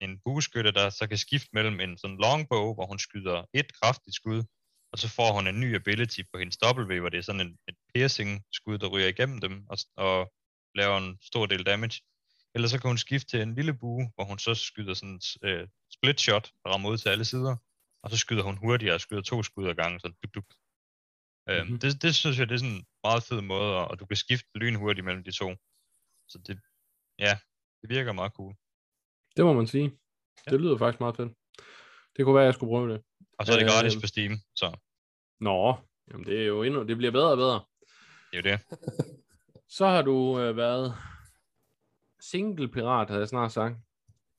en bueskytte, der så kan skifte mellem en sådan longbow, hvor hun skyder et kraftigt skud, og så får hun en ny ability på hendes W, hvor det er sådan en piercing-skud, der ryger igennem dem, og laver en stor del damage. Eller så kan hun skifte til en lille bue, hvor hun så skyder sådan en split shot, der rammer ud til alle sider, og så skyder hun hurtigere, og skyder 2 skud ad gangen, sådan duk duk. Mm-hmm. Det synes jeg, det er sådan en meget fed måde, og du kan skifte lynhurtigt mellem de to. Så det virker meget cool. Det må man sige. Ja. Det lyder faktisk meget fedt. Det kunne være, at jeg skulle prøve det. Og så er det gratis på Steam, så. Nå, jamen det er jo endnu, det bliver bedre og bedre. Det er jo det. Så har du været single pirat, havde jeg snart sagt.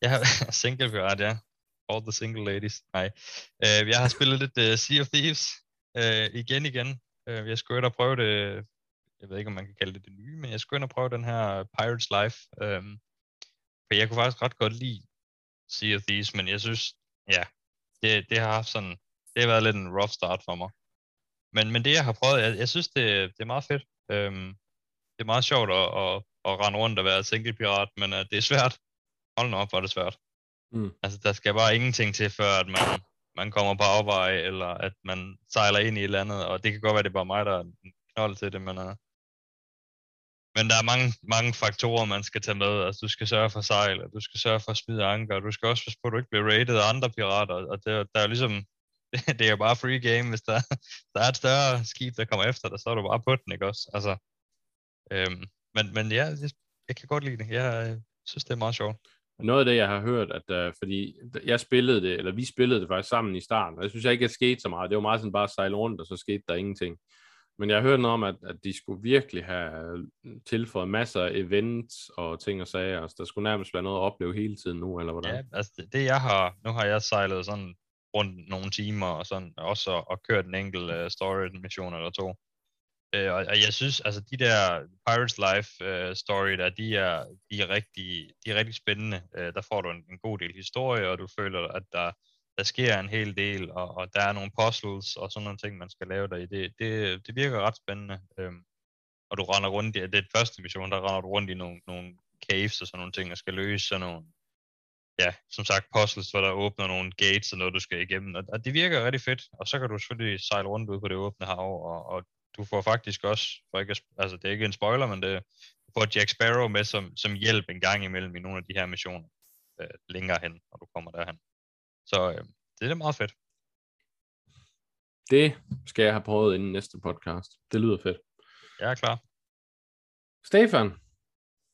Jeg har single pirat, ja. All the single ladies. Nej. Jeg har spillet lidt Sea of Thieves igen. Jeg skulle ind og prøve det, jeg ved ikke, om man kan kalde det nye, men jeg skulle ind og prøve den her Pirates Life. For jeg kunne faktisk ret godt lide Sea of Thieves, men jeg synes, ja, det har haft sådan, det har været lidt en rough start for mig. Men det jeg har prøvet, jeg synes det er meget fedt. Det er meget sjovt at rende rundt og være single pirat, men det er svært. Hold nu op, hvor det svært. Mm. Der skal bare ingenting til, før at man kommer på afvej, eller at man sejler ind i et eller andet, og det kan godt være, det er bare mig, der er en knold til det, men der er mange faktorer, man skal tage med. Du skal sørge for sejl, og du skal sørge for at smide anker, og du skal også passe på, at du ikke bliver raided af andre pirater. Og der er ligesom, det er jo bare free game. Hvis der er et større skib, der kommer efter dig, så er du bare på den, ikke også? Men ja, jeg kan godt lide det. Jeg synes, det er meget sjovt. Noget af det, jeg har hørt, at fordi vi spillede det faktisk sammen i starten, og jeg synes ikke, at det skete så meget. Det var meget sådan bare at sejle rundt, og så skete der ingenting. Men jeg har hørt noget om, at de skulle virkelig have tilføjet masser af events og ting og sager. Der skulle nærmest være noget at opleve hele tiden nu, eller hvordan? Ja, nu har jeg sejlet sådan rundt nogle timer, og sådan også og kørt en enkelt story-mission eller to. Og jeg synes, de der Pirates Life story der, de er rigtig spændende. Der får du en god del historie, og du føler, at der sker en hel del, og der er nogle puzzles og sådan nogle ting, man skal lave der i. Det virker ret spændende. Og du render rundt i, det er første mission, der render du rundt i nogle caves og sådan nogle ting, og skal løse sådan nogle, ja, som sagt puzzles, hvor der åbner nogle gates og noget, du skal igennem. Og det virker rigtig fedt, og så kan du selvfølgelig sejle rundt ud på det åbne hav, og du får faktisk også, det er ikke en spoiler, men du får Jack Sparrow med som hjælp en gang imellem i nogle af de her missioner, længere hen, når du kommer derhen. Så det er da meget fedt. Det skal jeg have prøvet inden næste podcast. Det lyder fedt. Jeg er klar. Stefan,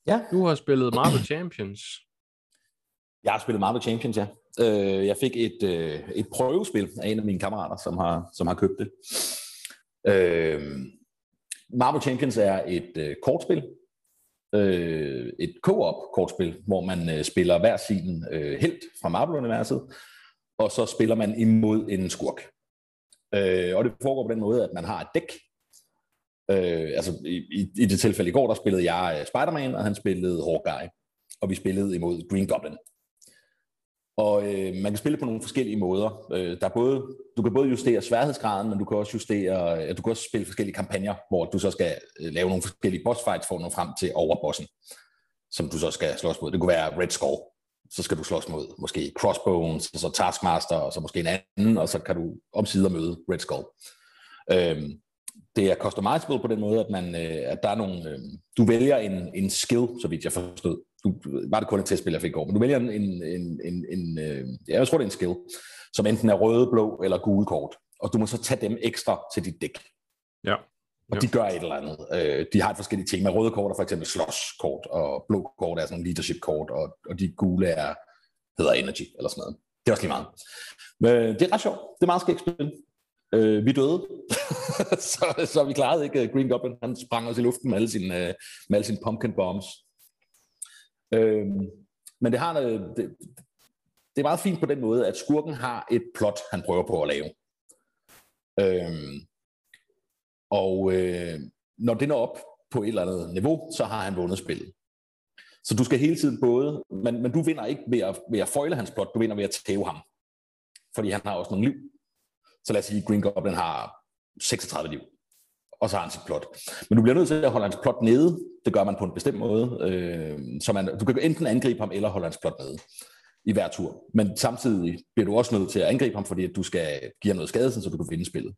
ja? Du har spillet Marvel Champions. Jeg har spillet Marvel Champions, ja. Jeg fik et prøvespil af en af mine kammerater, som har købt det. Marvel Champions er et kortspil. Et co-op kortspil, hvor man spiller hver sin helt fra Marvel-universet, og så spiller man imod en skurk. Og det foregår på den måde, at man har et dæk, Altså i det tilfælde i går, der spillede jeg Spider-Man, og han spillede Hawkeye, og vi spillede imod Green Goblin. Og man kan spille på nogle forskellige måder. Du kan både justere sværhedsgraden, men du kan også justere, du kan også spille forskellige kampagner, hvor du så skal lave nogle forskellige bossfights for at nå frem til overbossen, som du så skal slås mod. Det kunne være Red Skull, så skal du slås mod måske Crossbones, og så Taskmaster, og så måske en anden, og så kan du omsider møde Red Skull. Det er customizable på den måde, at at der er nogle, du vælger en skill, så vidt jeg forstod. Var det kun et testspil, jeg fik i går, men du vælger jeg tror det er en skill, som enten er røde, blå eller gule kort, og du må så tage dem ekstra til dit dæk. Ja. Og de gør et eller andet. De har et forskelligt tema. Røde kort er for eksempel slåskort, og blå kort er sådan nogle leadership-kort, og de gule hedder energy, eller sådan noget. Det er også lige meget. Men det er ret sjovt. Det er meget skægt spil. Vi døde, så vi klarede ikke. Green Goblin, han sprang os i luften med alle sine pumpkin bombs. Men det er meget fint på den måde, at skurken har et plot, han prøver på at lave. Når det når op på et eller andet niveau, så har han vundet spillet. Så du skal hele tiden både, men du vinder ikke ved at foile hans plot, du vinder ved at tæve ham. Fordi han har også nogle liv. Så lad os sige, at Green Goblin har 36 liv, og så har han sit plot. Men du bliver nødt til at holde hans plot nede. Det gør man på en bestemt måde. Du kan enten angribe ham, eller holde hans plot nede i hver tur. Men samtidig bliver du også nødt til at angribe ham, fordi du skal give ham noget skade, så du kan vinde spillet.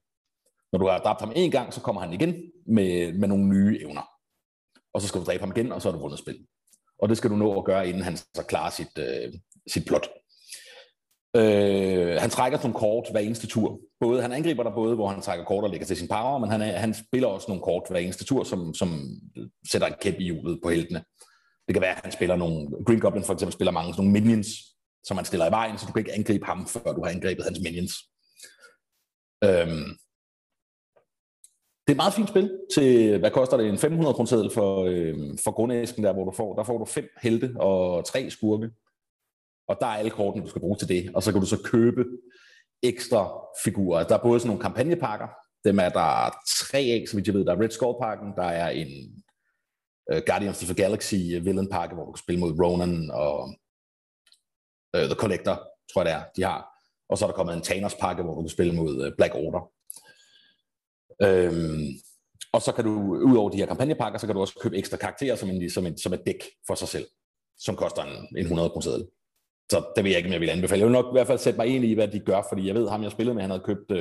Når du har dræbt ham én gang, så kommer han igen med nogle nye evner. Og så skal du dræbe ham igen, og så har du vundet spillet. Og det skal du nå at gøre, inden han så klarer sit plot. Han trækker nogle kort hver eneste tur. Både, han angriber der både, hvor han trækker kort og lægger til sin power, men han spiller også nogle kort hver eneste tur, som sætter en kæp i hjulet på heltene. Det kan være, at han spiller nogle... Green Goblin for eksempel spiller mange sådan nogle minions, som han stiller i vejen, så du kan ikke angribe ham, før du har angrebet hans minions. Det er et meget fint spil til, hvad koster det, en 500-kroneseddel for grundæsken der, hvor du får. Der får du 5 helte og 3 skurke. Og der er alle kortene, du skal bruge til det. Og så kan du så købe ekstra figurer. Der er både sådan nogle kampagnepakker. Dem er der 3 af, så vidt jeg ved. Der er Red Skull-pakken. Der er en Guardians of the Galaxy villain-pakke, hvor du kan spille mod Ronan og The Collector, tror jeg det er, de har. Og så er der kommet en Thanos-pakke, hvor du kan spille mod Black Order. Og så kan du, ud over de her kampagnepakker, så kan du også købe ekstra karakterer som et dæk for sig selv, som koster en 100-kroneseddel. Så det ved jeg ikke, om jeg vil anbefale. Jeg vil nok i hvert fald sætte mig ind i, hvad de gør, fordi jeg ved, ham jeg spillede med, han havde købt,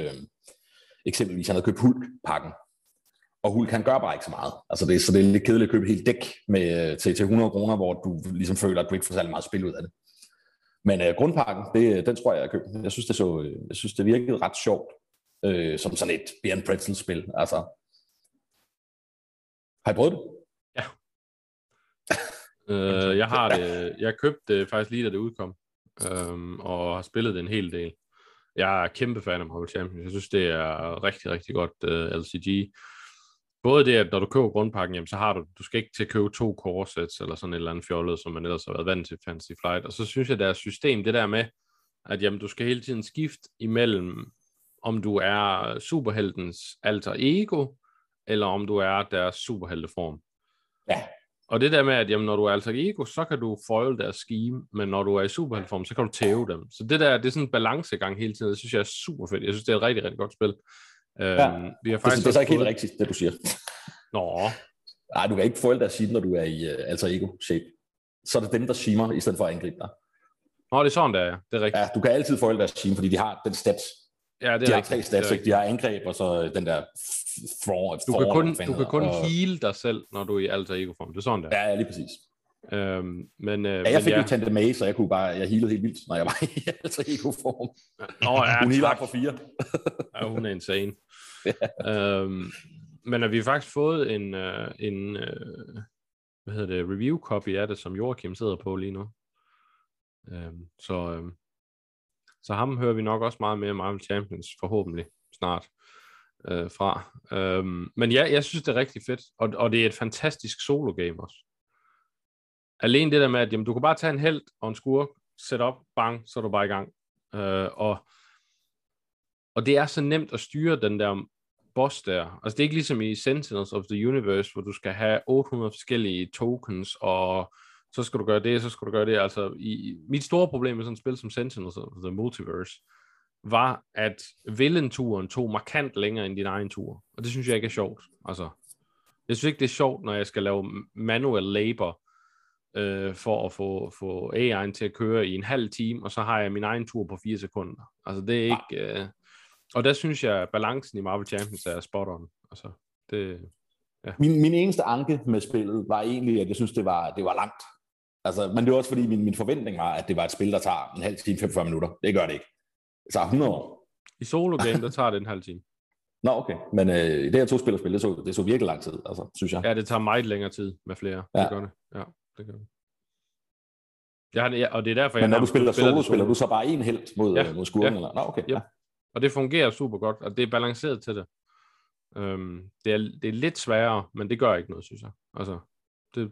eksempelvis, han havde købt Hulk-pakken. Og Hulk, han gør bare ikke så meget. Altså så det er lidt kedeligt at købe et helt dæk til 100 kroner, hvor du ligesom føler, at du ikke får særlig meget spil ud af det. Men grundpakken, den tror jeg købte. Jeg synes, det virkede ret sjovt, som sådan et Bjørn Pretzel-spil. Altså. Har I prøvet det? Ja. Jeg har det. Jeg købte det faktisk lige, da det udkom, og har spillet det en hel del. Jeg er kæmpe fan af Marvel Champions. Jeg synes, det er rigtig, rigtig godt LCG. Både det, at når du køber grundpakken, jamen, så har du skal ikke til at købe 2 core-sets eller sådan et eller andet fjollet, som man ellers har været vant til Fantasy Flight. Og så synes jeg, deres system, det der med, at jamen, du skal hele tiden skifte imellem, om du er superheltens alter ego, eller om du er deres superhelteform. Ja. Og det der med, at jamen, når du er alter ego, så kan du foil deres scheme, men når du er i superhelteform, så kan du tæve dem. Så det er sådan en balancegang hele tiden, det synes jeg er super fedt. Jeg synes, det er et rigtig, rigtig godt spil. Ja, vi har faktisk det er så ikke helt rigtigt, det du siger. Nå. Nej, du kan ikke foil deres scheme, når du er i alter ego-shape. Så er det dem, der schemer, i stedet for at angribe dig. Nå, det er sådan, der er. Det er rigtigt. Ja, du kan altid foil deres scheme, fordi de har den stats. Ja, det er de har 3 stats, ikke? De har angreb, og så den der throw. Du kan kun heal dig selv, når du er i alter ego-form. Det er sådan der. Ja, lige præcis. Jeg fik jo Tante May, så jeg healede helt vildt, når jeg var i alter ego-form. Hun healer for 4. Ja, hun er insane. Ja. Men har vi faktisk fået en review-copy af det, som Joachim sidder på lige nu. Så ham hører vi nok også meget mere Marvel Champions, forhåbentlig snart fra. Men ja, jeg synes, det er rigtig fedt, og det er et fantastisk solo-game også. Alene det der med, at jamen, du kan bare tage en helt og en skurk, sæt op, bang, så er du bare i gang. Og det er så nemt at styre den der boss der. Altså det er ikke ligesom i Sentinels of the Universe, hvor du skal have 800 forskellige tokens, og så skal du gøre det, så skal du gøre det. Altså mit store problem med sådan et spil som Sentinels of the Multiverse, var, at villenturen tog markant længere end din egen tur. Og det synes jeg ikke er sjovt. Altså, jeg synes ikke, det er sjovt, når jeg skal lave manual labor, for at få AI'en til at køre i en halv time, og så har jeg min egen tur på 4 sekunder. Altså, det er ikke... Og der synes jeg, at balancen i Marvel Champions er spot on. Altså, det... Ja. Min eneste anke med spillet var egentlig, at jeg synes, det var langt. Altså, men det var også fordi, min forventning var, at det var et spil, der tager en halv time, 45 minutter. Det gør det ikke. Så 100 år. I solo-game, der tager det en halv time. Nå, okay. Men i det her to-spillerspil, det så virkelig lang tid, altså, synes jeg. Ja, det tager meget længere tid med flere. Ja. Det gør det. Ja, det gør det. Og det er derfor, men når du spiller solo, spiller du så bare en helt mod skurken? Ja. Eller? Nå, okay. Ja. Ja. Og det fungerer super godt, og det er balanceret til det. Det er lidt sværere, men det gør ikke noget, synes jeg. Altså, det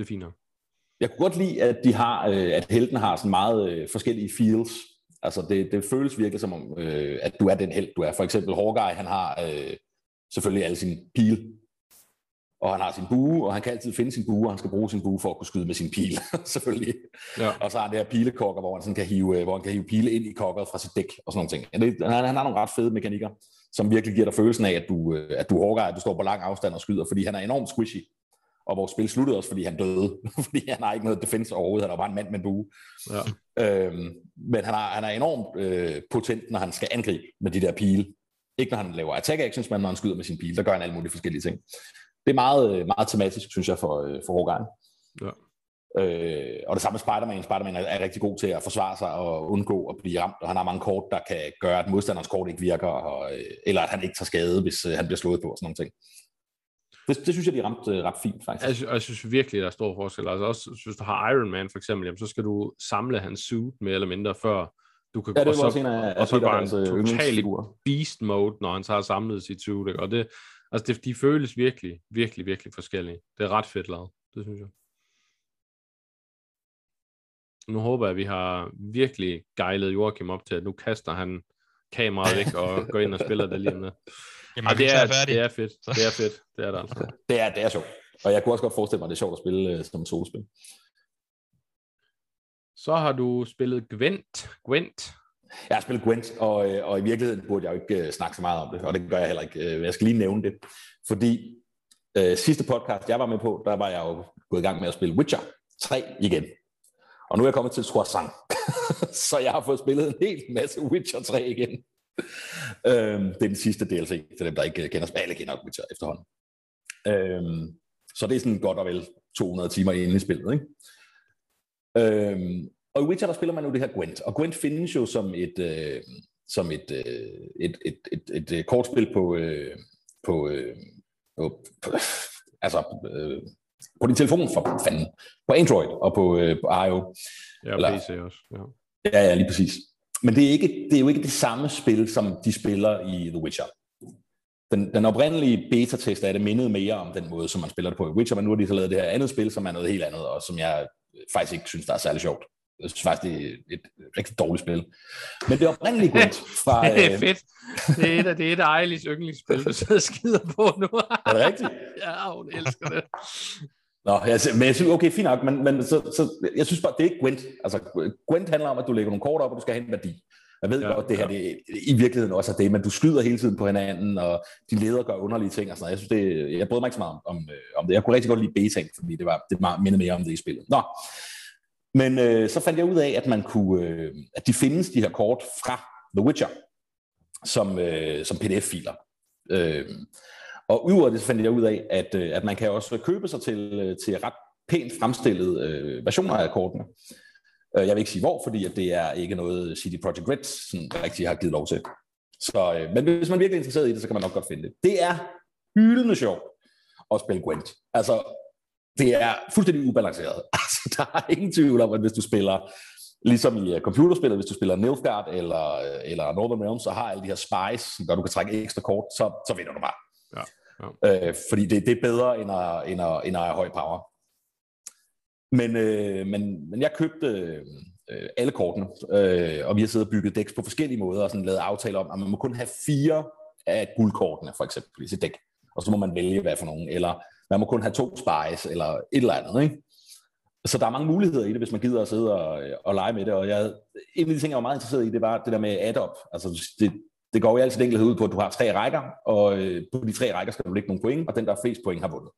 er fint nok. Jeg kunne godt lide, at at helten har sådan meget forskellige feels. Altså det føles virkelig som om, at du er den helt du er. For eksempel Hawkeye, han har selvfølgelig alle sine pile, og han har sin bue, og han kan altid finde sin bue, og han skal bruge sin bue for at kunne skyde med sin pile, selvfølgelig. Ja. Og så har han det her pilekokker, hvor han sådan kan hive pile ind i kokkeret fra sit dæk, og sådan nogle ting. Han har nogle ret fede mekanikker, som virkelig giver dig følelsen af, at du Hawkeye, at du står på lang afstand og skyder, fordi han er enormt squishy. Og vores spil sluttede også, fordi han døde. Fordi han har ikke noget defense overhovedet. Han var bare en mand med en bue. Ja. Men han er enormt potent, når han skal angribe med de der pile. Ikke når han laver attack actions, men når han skyder med sin pile. Der gør han alle mulige forskellige ting. Det er meget, meget tematisk, synes jeg, for Hawkeye. Ja. Og det samme med Spider-Man. Spider-Man er rigtig god til at forsvare sig og undgå at blive ramt. Og han har mange kort, der kan gøre, at modstanderens kort ikke virker. Eller at han ikke tager skade, hvis han bliver slået på og sådan nogle ting. Det synes jeg, de ramte ret fint, faktisk. Jeg synes virkelig, der er stor forskel. Altså også, hvis du har Iron Man, for eksempel, jamen, så skal du samle hans suit, mere eller mindre, før du kan gå og så går han totalt i beast mode, når han så har samlet sit suit. Ikke? Og det, altså, de føles virkelig, virkelig, virkelig forskellige. Det er ret fedt lavet, det synes jeg. Nu håber jeg, at vi har virkelig gejlet Joachim op til, at nu kaster han kameraet væk og går ind og spiller det lige om lidt. Jamen, og det er fedt. Det er fedt. Det er der altså. Det er sjovt. Og jeg kunne også godt forestille mig, at det er sjovt at spille som solospil. Så har du spillet Gwent. Jeg har spillet Gwent, og i virkeligheden burde jeg jo ikke snakke så meget om det, og det gør jeg heller ikke. Jeg skal lige nævne det, fordi sidste podcast, jeg var med på, der var jeg jo gået i gang med at spille Witcher 3 igen. Og nu er jeg kommet til Troisang, så jeg har fået spillet en hel masse Witcher 3 igen. Det er den sidste DLC til dem, der ikke kender spil. Alle kender Witcher efterhånden. Så det er sådan godt og vel 200 timer inde i spillet, ikke? Og i Witcher, der spiller man nu det her Gwent. Og Gwent findes jo som et kortspil på din telefon, for fanden. På Android og på IO. Ja, eller, PC også. Ja, lige præcis. Men det er jo ikke det samme spil, som de spiller i The Witcher. Den oprindelige beta-test af det mindede mere om den måde, som man spiller det på i Witcher, men nu har de så lavet det her andet spil, som er noget helt andet, og som jeg faktisk ikke synes, der er særlig sjovt. Jeg synes faktisk, det er et rigtig dårligt spil. Men det oprindelige Gwent fra... Det er fedt. Det er et af Ejlis yndlingsspil, du sidder og skider på nu. Er det rigtigt? Ja, hun elsker det. Nå, men jeg synes, okay, fint nok, men så, jeg synes bare, det er ikke Gwent. Altså, Gwent handler om, at du lægger nogle kort op, og du skal have en værdi. Jeg ved godt, det her det, i virkeligheden også er det, men du skyder hele tiden på hinanden, og de ledere gør underlige ting og sådan noget. Jeg synes, jeg brød mig ikke så meget om det. Jeg kunne rigtig godt lide betaen, fordi det mindede mere om det i spillet. Nå, men så fandt jeg ud af, at man kunne, at de findes, de her kort fra The Witcher, som PDF-filer. Og udover det, så fandt jeg ud af, at man kan også købe sig til ret pænt fremstillede versioner af kortene. Jeg vil ikke sige hvor, fordi at det er ikke noget CD Projekt Red sådan rigtig har givet lov til. Så, men hvis man virkelig er interesseret i det, så kan man nok godt finde det. Det er hyldende sjovt at spille Gwent. Altså, det er fuldstændig ubalanceret. Altså, der er ingen tvivl om, at hvis du spiller, ligesom i computerspillet, hvis du spiller Nilfgaard eller Northern Realms, og har alle de her spies, når du kan trække ekstra kort, så vinder du bare. Ja, ja. Fordi det er bedre end at have høj power. Men jeg købte alle kortene, og vi har siddet og bygget decks på forskellige måder og sådan lavet aftaler om, at man må kun have 4 af guldkortene for eksempel i sit dæk. Og så må man vælge, hvad for nogen. Eller man må kun have 2 spies, eller et eller andet, ikke? Så der er mange muligheder i det, hvis man gider at sidde og lege med det. Og en af de ting, jeg var meget interesseret i, det var det der med add-up. Altså, det går jo altid enkelhed ud på, at du har 3 rækker, og på de 3 rækker skal du lægge nogle point, og den, der har flest point, har vundet.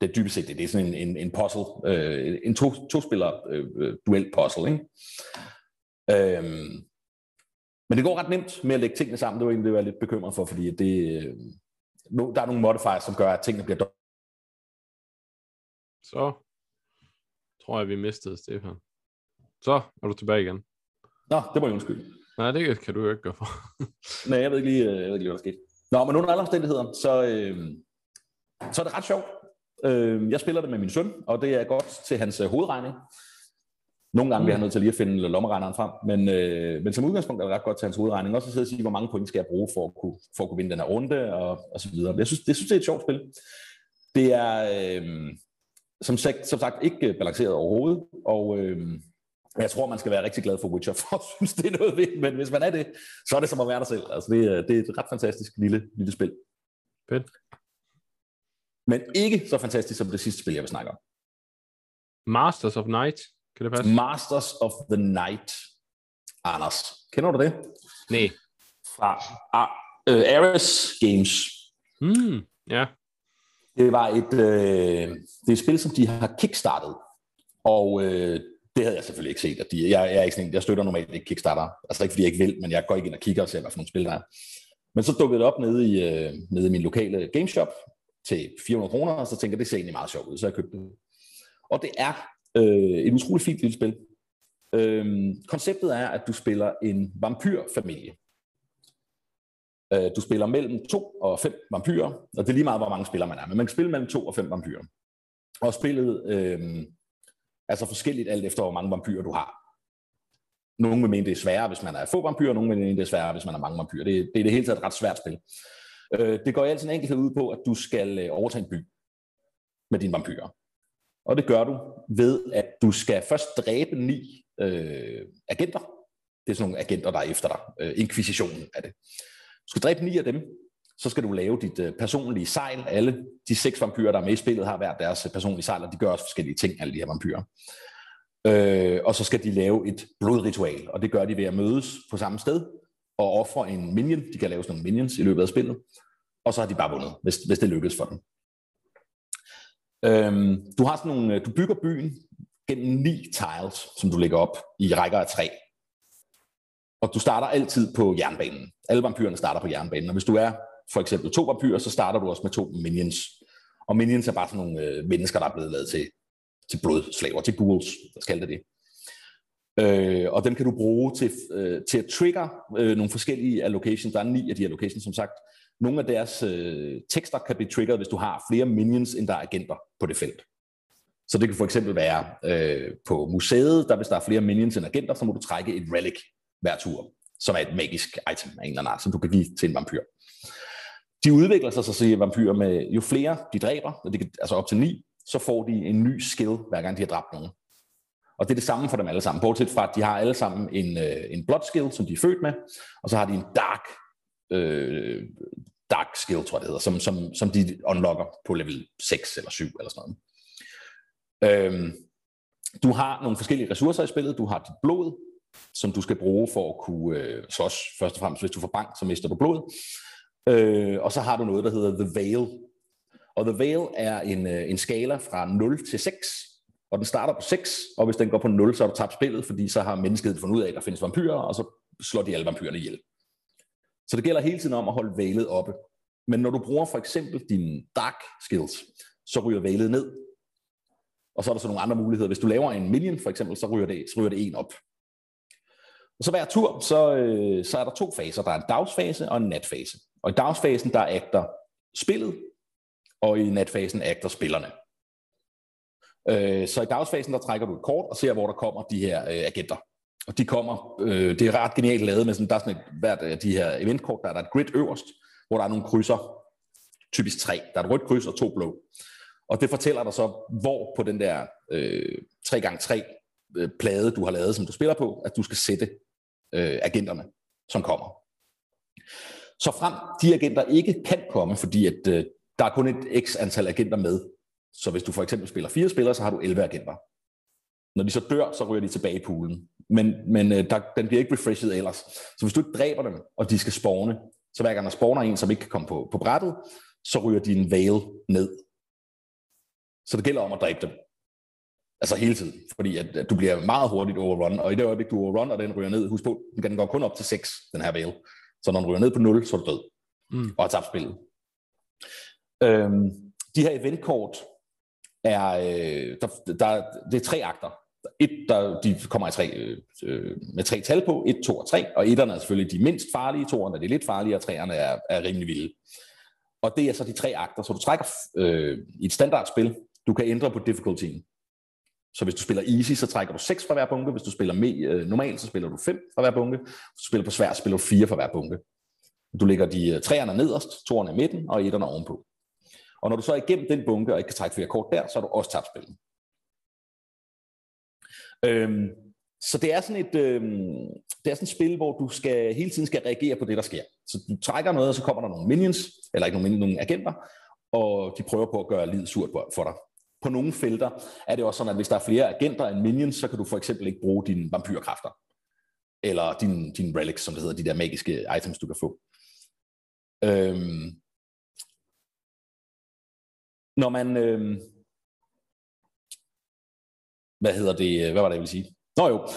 Det er dybest set det. Det er sådan en puzzle, en to-spiller-duel-puzzle, ikke? Men det går ret nemt med at lægge tingene sammen. Det var egentlig det, jeg var lidt bekymret for, fordi der er nogle modifiers, som gør, at tingene bliver dårlige. Så tror jeg, vi mistede Stefan. Så er du tilbage igen. Nå, det må jeg undskylde. Nej, det kan du jo ikke gøre for. Nej, jeg ved ikke lige, hvad der skete. Nå, men under alle omstændigheder, så er det ret sjovt. Jeg spiller det med min søn, og det er godt til hans hovedregning. Nogle gange bliver han nødt til lige at finde lommeregneren frem, men som udgangspunkt er det ret godt til hans hovedregning. Også at sidde og sige, hvor mange point skal jeg bruge for at kunne vinde den her runde, og så videre. Jeg synes, det er et sjovt spil. Det er som sagt ikke balanceret overhovedet, og jeg tror, man skal være rigtig glad for Witcher, for at synes, det er noget ved, men hvis man er det, så er det som at være der selv. Altså, det er et ret fantastisk lille spil. Fedt. Men ikke så fantastisk som det sidste spil, jeg vil snakke om. Masters of Night. Kan det passe? Masters of the Night. Anders, kender du det? Nej. Fra Ares Games. Ja. Det var det er et spil, som de har kickstartet. Og det havde jeg selvfølgelig ikke set. Jeg er ikke sådan en, jeg støtter normalt ikke Kickstarter. Altså ikke fordi jeg ikke vil, men jeg går ikke ind og kigger og ser, hvad for nogle spil der er. Men så dukkede det op nede i min lokale gameshop til 400 kroner, og så tænkte jeg, det ser egentlig meget sjovt ud, så jeg købte det. Og det er et utroligt fint lille spil. Konceptet er, at du spiller en vampyrfamilie. Du spiller mellem 2 og 5 vampyrer, og det er lige meget, hvor mange spillere man er, men man kan spille mellem 2 og 5 vampyrer. Og spillet er så forskelligt alt efter, hvor mange vampyrer du har. Nogle vil mene, det er sværere, hvis man er få vampyrer, nogle vil mene, det er sværere, hvis man er mange vampyrer. Det er i det hele taget et ret svært spil. Det går i altid en enkelhed ud på, at du skal overtage en by med dine vampyrer. Og det gør du ved, at du skal først dræbe 9 agenter. Det er sådan nogle agenter, der er efter dig. Inkvisitionen er det. Du skal dræbe 9 af dem, så skal du lave dit personlige sejl. Alle de 6 vampyrer, der er med i spillet, har hver deres personlige sejl, og de gør også forskellige ting, alle de her vampyrer. Og så skal de lave et blodritual, og det gør de ved at mødes på samme sted og ofre en minion. De kan lave sådan nogle minions i løbet af spillet, og så har de bare vundet, hvis det lykkes for dem. Du bygger byen gennem 9 tiles, som du lægger op i rækker af 3. Og du starter altid på jernbanen. Alle vampyrerne starter på jernbanen. Og hvis du er for eksempel 2 vampyrer, så starter du også med 2 minions. Og minions er bare sådan nogle mennesker, der er blevet lavet til blodslaver, til ghouls, der skal det. Og dem kan du bruge til at trigger nogle forskellige allocations. Der er 9 af de allocations, som sagt. Nogle af deres tekster kan blive triggeret, hvis du har flere minions, end der er agenter på det felt. Så det kan for eksempel være på museet, der hvis der er flere minions end agenter, så må du trække et relic hver tur, som er et magisk item af en eller anden, som du kan give til en vampyr. De udvikler sig, så siger vampyrer, med jo flere de dræber, og det kan, altså op til 9, så får de en ny skill, hver gang de har dræbt nogen. Og det er det samme for dem alle sammen, bortset fra, at de har alle sammen en blood skill, som de er født med, og så har de en dark skill, tror jeg det hedder, som de unlocker på level 6 eller 7 eller sådan noget. Du har nogle forskellige ressourcer i spillet. Du har dit blod, som du skal bruge for at kunne slås. Først og fremmest, hvis du får bank, så mister du blod. Og så har du noget, der hedder The Veil. Og The Veil er en skala fra 0 til 6, og den starter på 6, og hvis den går på 0, så har du tabt spillet, fordi så har mennesket fundet ud af, at der findes vampyrer, og så slår de alle vampyrerne ihjel. Så det gælder hele tiden om at holde vælet oppe. Men når du bruger for eksempel dine dark skills, så ryger vælet ned. Og så er der så nogle andre muligheder. Hvis du laver en minion for eksempel, så ryger det en op. Og så hver tur, så er der 2 faser. Der er en dagsfase og en natfase. Og i dagsfasen, der agter spillet, og i natfasen agter spillerne. Så i dagsfasen, der trækker du et kort og ser, hvor der kommer de her agenter. Og de kommer, det er ret genialt lavet med sådan, der er sådan et, hvert af de her eventkort, der er et grid øverst, hvor der er nogle krydser, typisk 3. Der er et rødt kryds og 2 blå. Og det fortæller dig så, hvor på den der 3x3 plade, du har lavet, som du spiller på, at du skal sætte agenterne, som kommer. Så frem de agenter ikke kan komme, fordi at, der er kun et x antal agenter med. Så hvis du for eksempel spiller 4 spillere, så har du 11 agenter. Når de så dør, så ryger de tilbage i poolen. Men den bliver ikke refreshet ellers. Så hvis du ikke dræber dem, og de skal spawne, så hver gang der spawner en, som ikke kan komme på brættet, så ryger de en vale ned. Så det gælder om at dræbe dem. Altså hele tiden. Fordi at du bliver meget hurtigt overrun, og i det øjeblik, du overrun, og den ryger ned, husk på, den går kun op til 6, den her vale. Så når den ryger ned på 0, så er du død. Og har tabt spillet. De her eventkort er, det er 3 akter. De kommer i 3 tal på, 1, 2 og 3, og 1'erne er selvfølgelig de mindst farlige, 2'erne er de lidt farlige, og 3'erne er rimelig vilde. Og det er så de 3 akter, så du trækker i et standardspil, du kan ændre på difficultyen. Så hvis du spiller easy, så trækker du 6 fra hver bunke, hvis du spiller normalt, så spiller du 5 fra hver bunke, hvis du spiller på svært, spiller du 4 fra hver bunke. Du lægger de 3'erne nederst, 2'erne i midten, og 1'erne ovenpå. Og når du så er igennem den bunke, og ikke kan trække flere kort der, så er du også tabt spillet. Så det er sådan et spil, hvor du hele tiden skal reagere på det, der sker. Så du trækker noget, og så kommer der nogle minions, eller ikke nogle agenter, og de prøver på at gøre livet surt for dig. På nogle felter er det også sådan, at hvis der er flere agenter end minions, så kan du for eksempel ikke bruge dine vampyrkræfter, eller din relics, som det hedder, de der magiske items, du kan få. Når man... Hvad var det, jeg ville sige? Nå jo.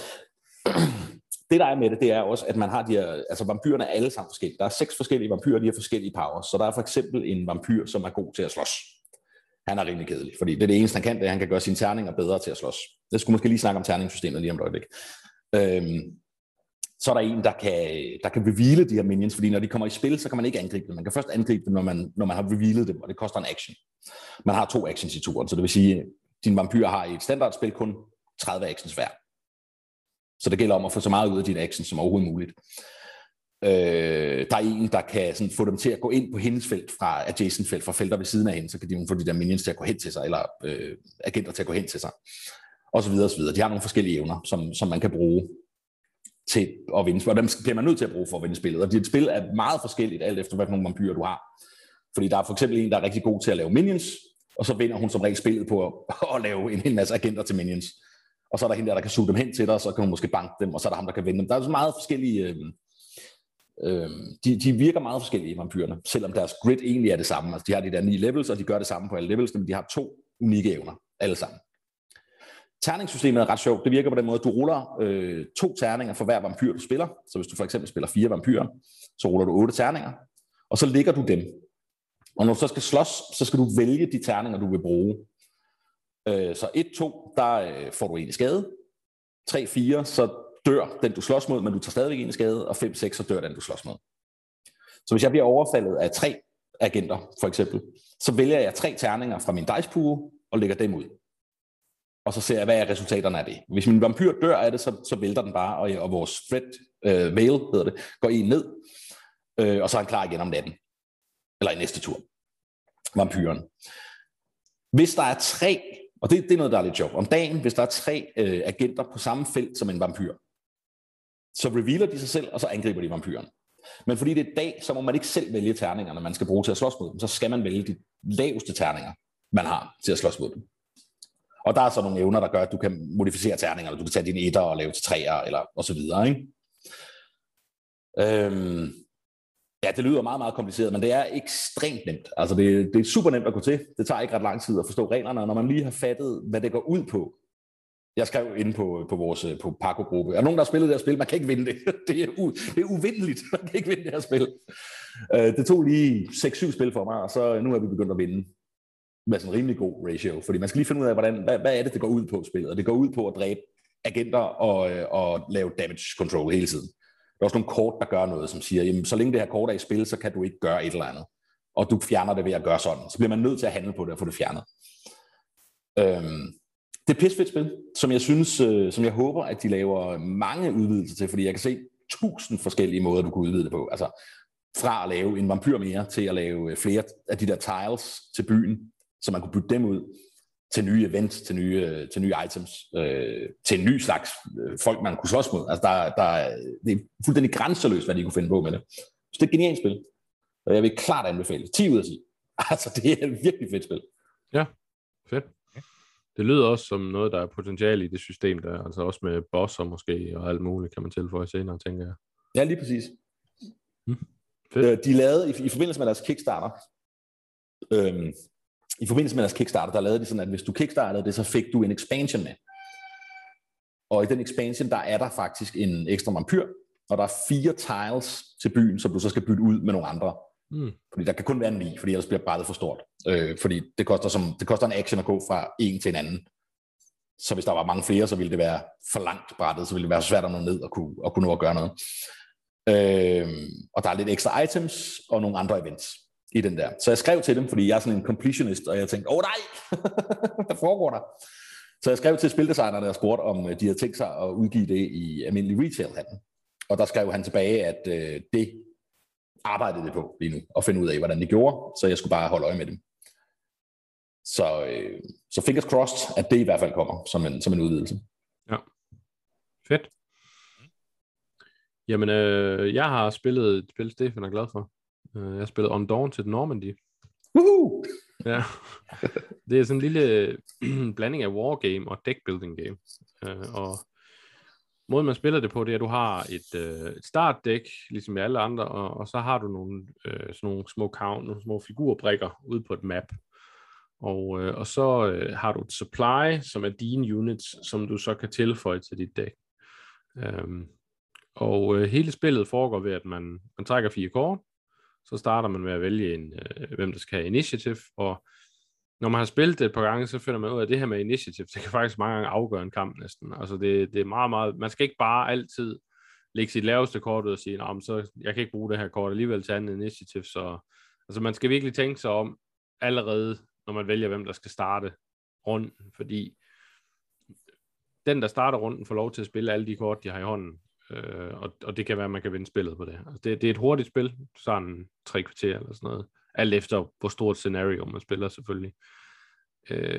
Det, der er med det er også, at man har de her... Altså, vampyrerne er alle sammen forskellige. Der er 6 forskellige vampyrer, de har forskellige powers. Så der er for eksempel en vampyr, som er god til at slås. Han er rimelig kedelig, fordi det er det eneste, han kan, det er, at han kan gøre sine terninger bedre til at slås. Jeg skulle måske lige snakke om terningssystemet lige om et øjeblik. Så er der en, der kan reveale de her minions, fordi når de kommer i spil, så kan man ikke angribe dem. Man kan først angribe dem, når man har revealet dem, og det koster en action. Man har 2 actions i turen, så det vil sige... Din vampyr har i et standardspil kun 30 actions hver. Så det gælder om at få så meget ud af dine actions som overhovedet muligt. Der er en, der kan sådan få dem til at gå ind på hendes felt fra adjacent felt, fra felter ved siden af hende, så kan de få de der minions til at gå hen til sig, eller agenter til at gå hen til sig, og så videre og så videre. De har nogle forskellige evner, som man kan bruge til at vinde, og dem bliver man nødt til at bruge for at vinde spillet. Og dit spil er meget forskelligt, alt efter hvad nogle vampyrer du har. Fordi der er for eksempel en, der er rigtig god til at lave minions, og så vinder hun som regel spillet på at lave en hel masse agenter til minions. Og så er der hende der kan suge dem hen til dig, og så kan hun måske banke dem, og så er der ham, der kan vinde dem. Der er så meget forskellige... De virker meget forskellige, vampyrerne, selvom deres grid egentlig er det samme. Altså, de har de der 9 levels, og de gør det samme på alle levels, men de har 2 unikke evner, alle sammen. Terningssystemet er ret sjovt. Det virker på den måde, at du ruller 2 terninger for hver vampyr, du spiller. Så hvis du for eksempel spiller 4 vampyrer, så ruller du 8 terninger, og så ligger du dem. Og når du så skal slås, så skal du vælge de terninger, du vil bruge. Så 1-2, der får du en skade. 3-4, så dør den, du slås mod, men du tager stadigvæk en skade. Og 5-6, så dør den, du slås mod. Så hvis jeg bliver overfaldet af 3 agenter, for eksempel, så vælger jeg 3 terninger fra min dicepue og lægger dem ud. Og så ser jeg, hvad er resultaterne af det. Hvis min vampyr dør af det, så vælter den bare, og vores threat, vale hedder det, går en ned. Og så er han klar igen om natten. Eller i næste tur, vampyren. Hvis der er 3, og det er noget, der er lidt sjovt, om dagen, hvis der er 3 agenter på samme felt som en vampyr, så revealer de sig selv, og så angriber de vampyren. Men fordi det er dag, så må man ikke selv vælge terningerne, man skal bruge til at slås mod dem, så skal man vælge de laveste terninger, man har til at slås mod dem. Og der er så nogle evner, der gør, at du kan modificere terningerne, du kan tage dine 1'er og lave til 3'er, eller og så videre, ikke? Ja, det lyder meget, meget kompliceret, men det er ekstremt nemt. Altså, det er super nemt at gå til. Det tager ikke ret lang tid at forstå reglerne, og når man lige har fattet, hvad det går ud på. Jeg skrev inde på vores Paco-gruppe. Er der nogen, der har spillet det her spil? Man kan ikke vinde det. Det er uvindeligt. Man kan ikke vinde det her spil. Det tog lige 6-7 spil for mig, og så nu er vi begyndt at vinde med sådan en rimelig god ratio. Fordi man skal lige finde ud af, hvad er det går ud på spillet. Og det går ud på at dræbe agenter og lave damage control hele tiden. Der er også nogle kort, der gør noget, som siger, jamen, så længe det her kort er i spil, så kan du ikke gøre et eller andet. Og du fjerner det ved at gøre sådan. Så bliver man nødt til at handle på det og få det fjernet. Det er pissefedt spil, som jeg håber, at de laver mange udvidelser til, fordi jeg kan se 1000 forskellige måder, du kan udvide det på. Altså fra at lave en vampyr mere, til at lave flere af de der tiles til byen, så man kunne bytte dem ud til nye events, til nye items, til en ny slags folk, man kunne slås mod. Altså, det er fuldstændig grænseløst, hvad de kunne finde på med det. Så det er et genialt spil. Og jeg vil klart anbefale 10 ud af 10. Altså, det er et virkelig fedt spil. Ja, fedt. Det lyder også som noget, der er potentiale i det system, der altså også med bosser måske, og alt muligt, kan man tilføje senere, tænker jeg. Ja, lige præcis. De lavede, i forbindelse med deres Kickstarter, der lavede de sådan, at hvis du kickstartede det, så fik du en expansion med. Og i den expansion, der er der faktisk en ekstra vampyr, og der er 4 tiles til byen, som du så skal bytte ud med nogle andre. Fordi der kan kun være 9, fordi ellers bliver brættet for stort. Fordi det koster, det koster en action at gå fra en til en anden. Så hvis der var mange flere, så ville det være for langt brættet, så ville det være svært at nå ned og kunne nå at gøre noget. Og der er lidt ekstra items og nogle andre events i den der. Så jeg skrev til dem, fordi jeg er sådan en completionist, og jeg tænkte, nej, hvad foregår der? Så jeg skrev til spildesignerne og spurgte, om de havde tænkt sig at udgive det i almindelig retail-handel. Og der skrev han tilbage, at det arbejdede det på lige nu, og finde ud af, hvordan de gjorde, så jeg skulle bare holde øje med dem. Så fingers crossed, at det i hvert fald kommer som en udvidelse. Ja, fedt. Jamen, jeg har spillet et spil, Stefan er glad for. Jeg har spillet On Dawn til Normandy. Woohoo! Ja, det er sådan en lille blanding af wargame og deckbuilding game. Og måden man spiller det på, det er, at du har et startdæk, ligesom alle andre, og så har du nogle små figurbrikker ude på et map. Og så har du et supply, som er dine units, som du så kan tilføje til dit dæk. Hele spillet foregår ved, at man trækker 4 kort, så starter man med at vælge hvem der skal have initiative, og når man har spillet det et par gange, så finder man ud af, at det her med initiative, det kan faktisk mange gange afgøre en kamp næsten. Altså det er meget, meget... Man skal ikke bare altid lægge sit laveste kort ud og sige, men så jeg kan ikke bruge det her kort alligevel til andet initiative, så... Altså man skal virkelig tænke sig om allerede, når man vælger, hvem der skal starte runden, fordi den, der starter runden, får lov til at spille alle de kort, de har i hånden. Og det kan være, at man kan vinde spillet på det. Altså det er et hurtigt spil, sådan 3 kvarter eller sådan noget. Alt efter, hvor stort scenario man spiller, selvfølgelig.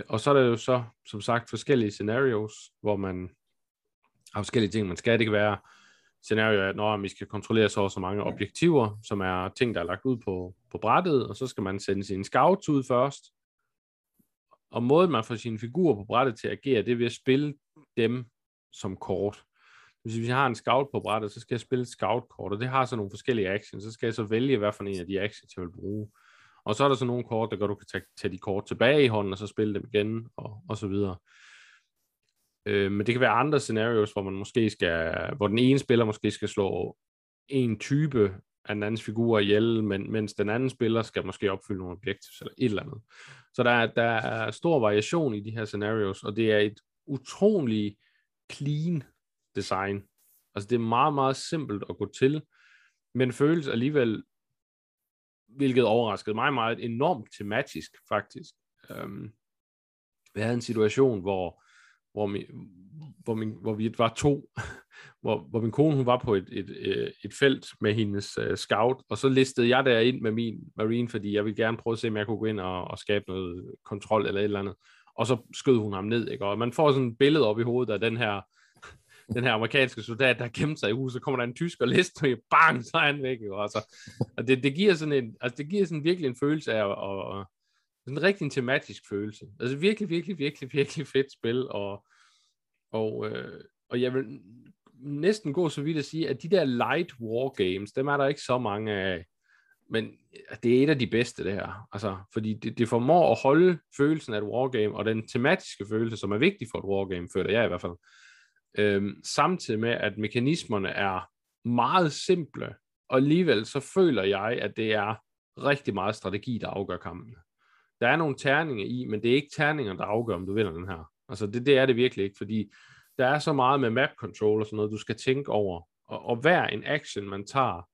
Og så er der jo så, som sagt, forskellige scenarios, hvor man har forskellige ting, man skal. Det kan være scenarioer, at når vi skal kontrollere så mange objektiver, som er ting, der er lagt ud på brættet, og så skal man sende sine scouts ud først. Og måden, man får sine figurer på brættet til at agere, det er ved at spille dem som kort. Hvis jeg har en scout på brættet, så skal jeg spille et scoutkort, og det har så nogle forskellige actions. Så skal jeg så vælge, hvad for en af de actions, jeg vil bruge. Og så er der så nogle kort, der gør, du kan tage de kort tilbage i hånden, og så spille dem igen, og så videre. Men det kan være andre scenarios, hvor man måske hvor den ene spiller måske skal slå en type af den andens figur ihjel, mens den anden spiller skal måske opfylde nogle objectives eller et eller andet. Så der er stor variation i de her scenarios, og det er et utroligt clean design. Altså det er meget, meget simpelt at gå til, men føles alligevel, hvilket overraskede mig meget, enormt tematisk faktisk. Jeg havde en situation, hvor vi var 2, hvor min kone, hun var på et felt med hendes scout, og så listede jeg der ind med min marine, fordi jeg ville gerne prøve at se, om jeg kunne gå ind og skabe noget kontrol eller et eller andet, og så skød hun ham ned, ikke? Og man får sådan et billede op i hovedet af den her amerikanske soldat, der gemte sig i huset, så kommer der en tysker liste, og bang, så er han væk. Jo. Altså, og det giver sådan en, altså det giver sådan virkelig en følelse af, og sådan en rigtig tematisk følelse. Altså virkelig, virkelig, virkelig, virkelig fedt spil, og jeg vil næsten gå så vidt at sige, at de der light war games, dem er der ikke så mange af, men det er et af de bedste, det her. Altså, fordi det formår at holde følelsen af et wargame, og den tematiske følelse, som er vigtig for et wargame, føler jeg i hvert fald, samtidig med, at mekanismerne er meget simple, og alligevel så føler jeg, at det er rigtig meget strategi, der afgør kampen. Der er nogle terninger i, men det er ikke terninger, der afgør, om du vinder den her. Altså det er det virkelig ikke, fordi der er så meget med map control og sådan noget, du skal tænke over, og hver en action, man tager,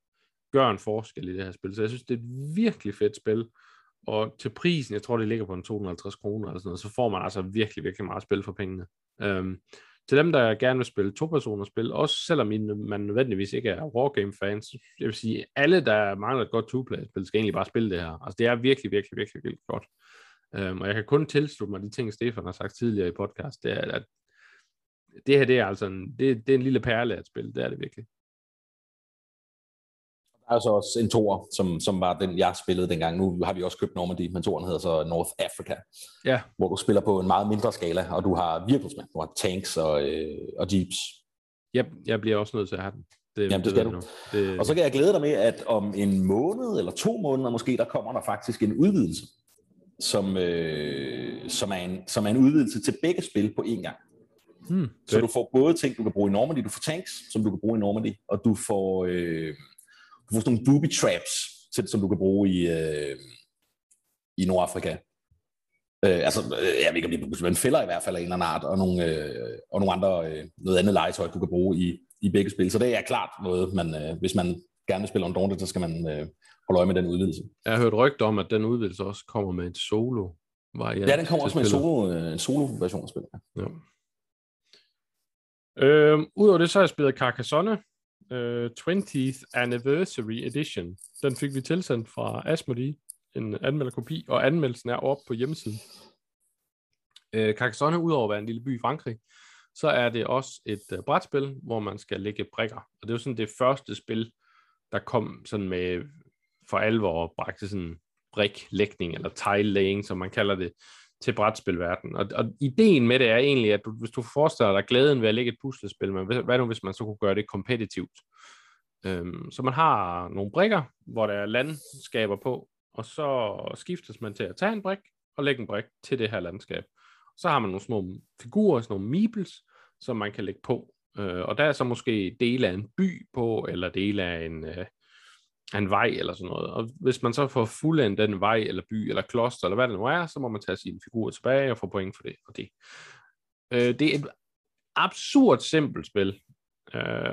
gør en forskel i det her spil. Så jeg synes, det er et virkelig fedt spil, og til prisen, jeg tror, det ligger på en 250 kroner eller sådan noget, så får man altså virkelig, virkelig meget spil for pengene. Til dem, der gerne vil spille to-personer-spil, også selvom man nødvendigvis ikke er wargame-fans, jeg vil sige, alle, der mangler et godt two-player-spil, skal egentlig bare spille det her. Altså, det er virkelig, virkelig, virkelig, virkelig godt. Og jeg kan kun tilslutte mig de ting, Stefan har sagt tidligere i podcast. Det er, at det her, det er altså en lille perle at spille. Det er det virkelig. altså også en toer, som var den, jeg spillede dengang. Nu har vi også købt Normandy, men toeren hedder så North Africa, ja. Hvor du spiller på en meget mindre skala, og du har virkelsmænd, du har tanks og jeeps. Yep, jeg bliver også nødt til at have den. Jamen, det skal du. Og så kan jeg glæde dig med, at om en måned eller 2 måneder måske, der kommer der faktisk en udvidelse, som er en udvidelse til begge spil på én gang. Så du får både ting, du kan bruge i Normandy, du får tanks, som du kan bruge i Normandy, og du får sådan nogle booby traps, som du kan bruge i Nordafrika. Jeg ved ikke, om det er en fælder i hvert fald af en eller anden art, og nogle andre, noget andet legetøj, du kan bruge i begge spil. Så det er klart noget, hvis man gerne vil spille Undaunted, så skal man holde øje med den udvidelse. Jeg har hørt rygter om, at den udvidelse også kommer med en solo-variant. Ja, den kommer også med en solo-version af spillet. Ja. Udover det, så har jeg spillet Carcassonne 20th Anniversary Edition. Den fik vi tilsendt fra Asmodee, en anmelderkopi, og anmeldelsen er oppe på hjemmesiden. Carcassonne, udover at være en lille by i Frankrig, så er det også et brætspil, hvor man skal lægge brikker. Og det er jo sådan det første spil, der kom sådan med for alvor og bragte sådan briklægning, eller tile-laying, som man kalder det, til brætspilverdenen. Og ideen med det er egentlig, at hvis du forestiller dig glæden ved at lægge et puslespil, men hvad nu hvis man så kunne gøre det kompetitivt? Så man har nogle brikker, hvor der er landskaber på, og så skiftes man til at tage en brik og lægge en brik til det her landskab. Så har man nogle små figurer, sådan nogle meeples, som man kan lægge på. Og der er så måske dele af en by på, eller dele af en vej, eller sådan noget. Og hvis man så får fuldendt den vej, eller by, eller kloster, eller hvad det nu er, så må man tage sine figurer tilbage og få point for det og det. Det er et absurd simpelt spil.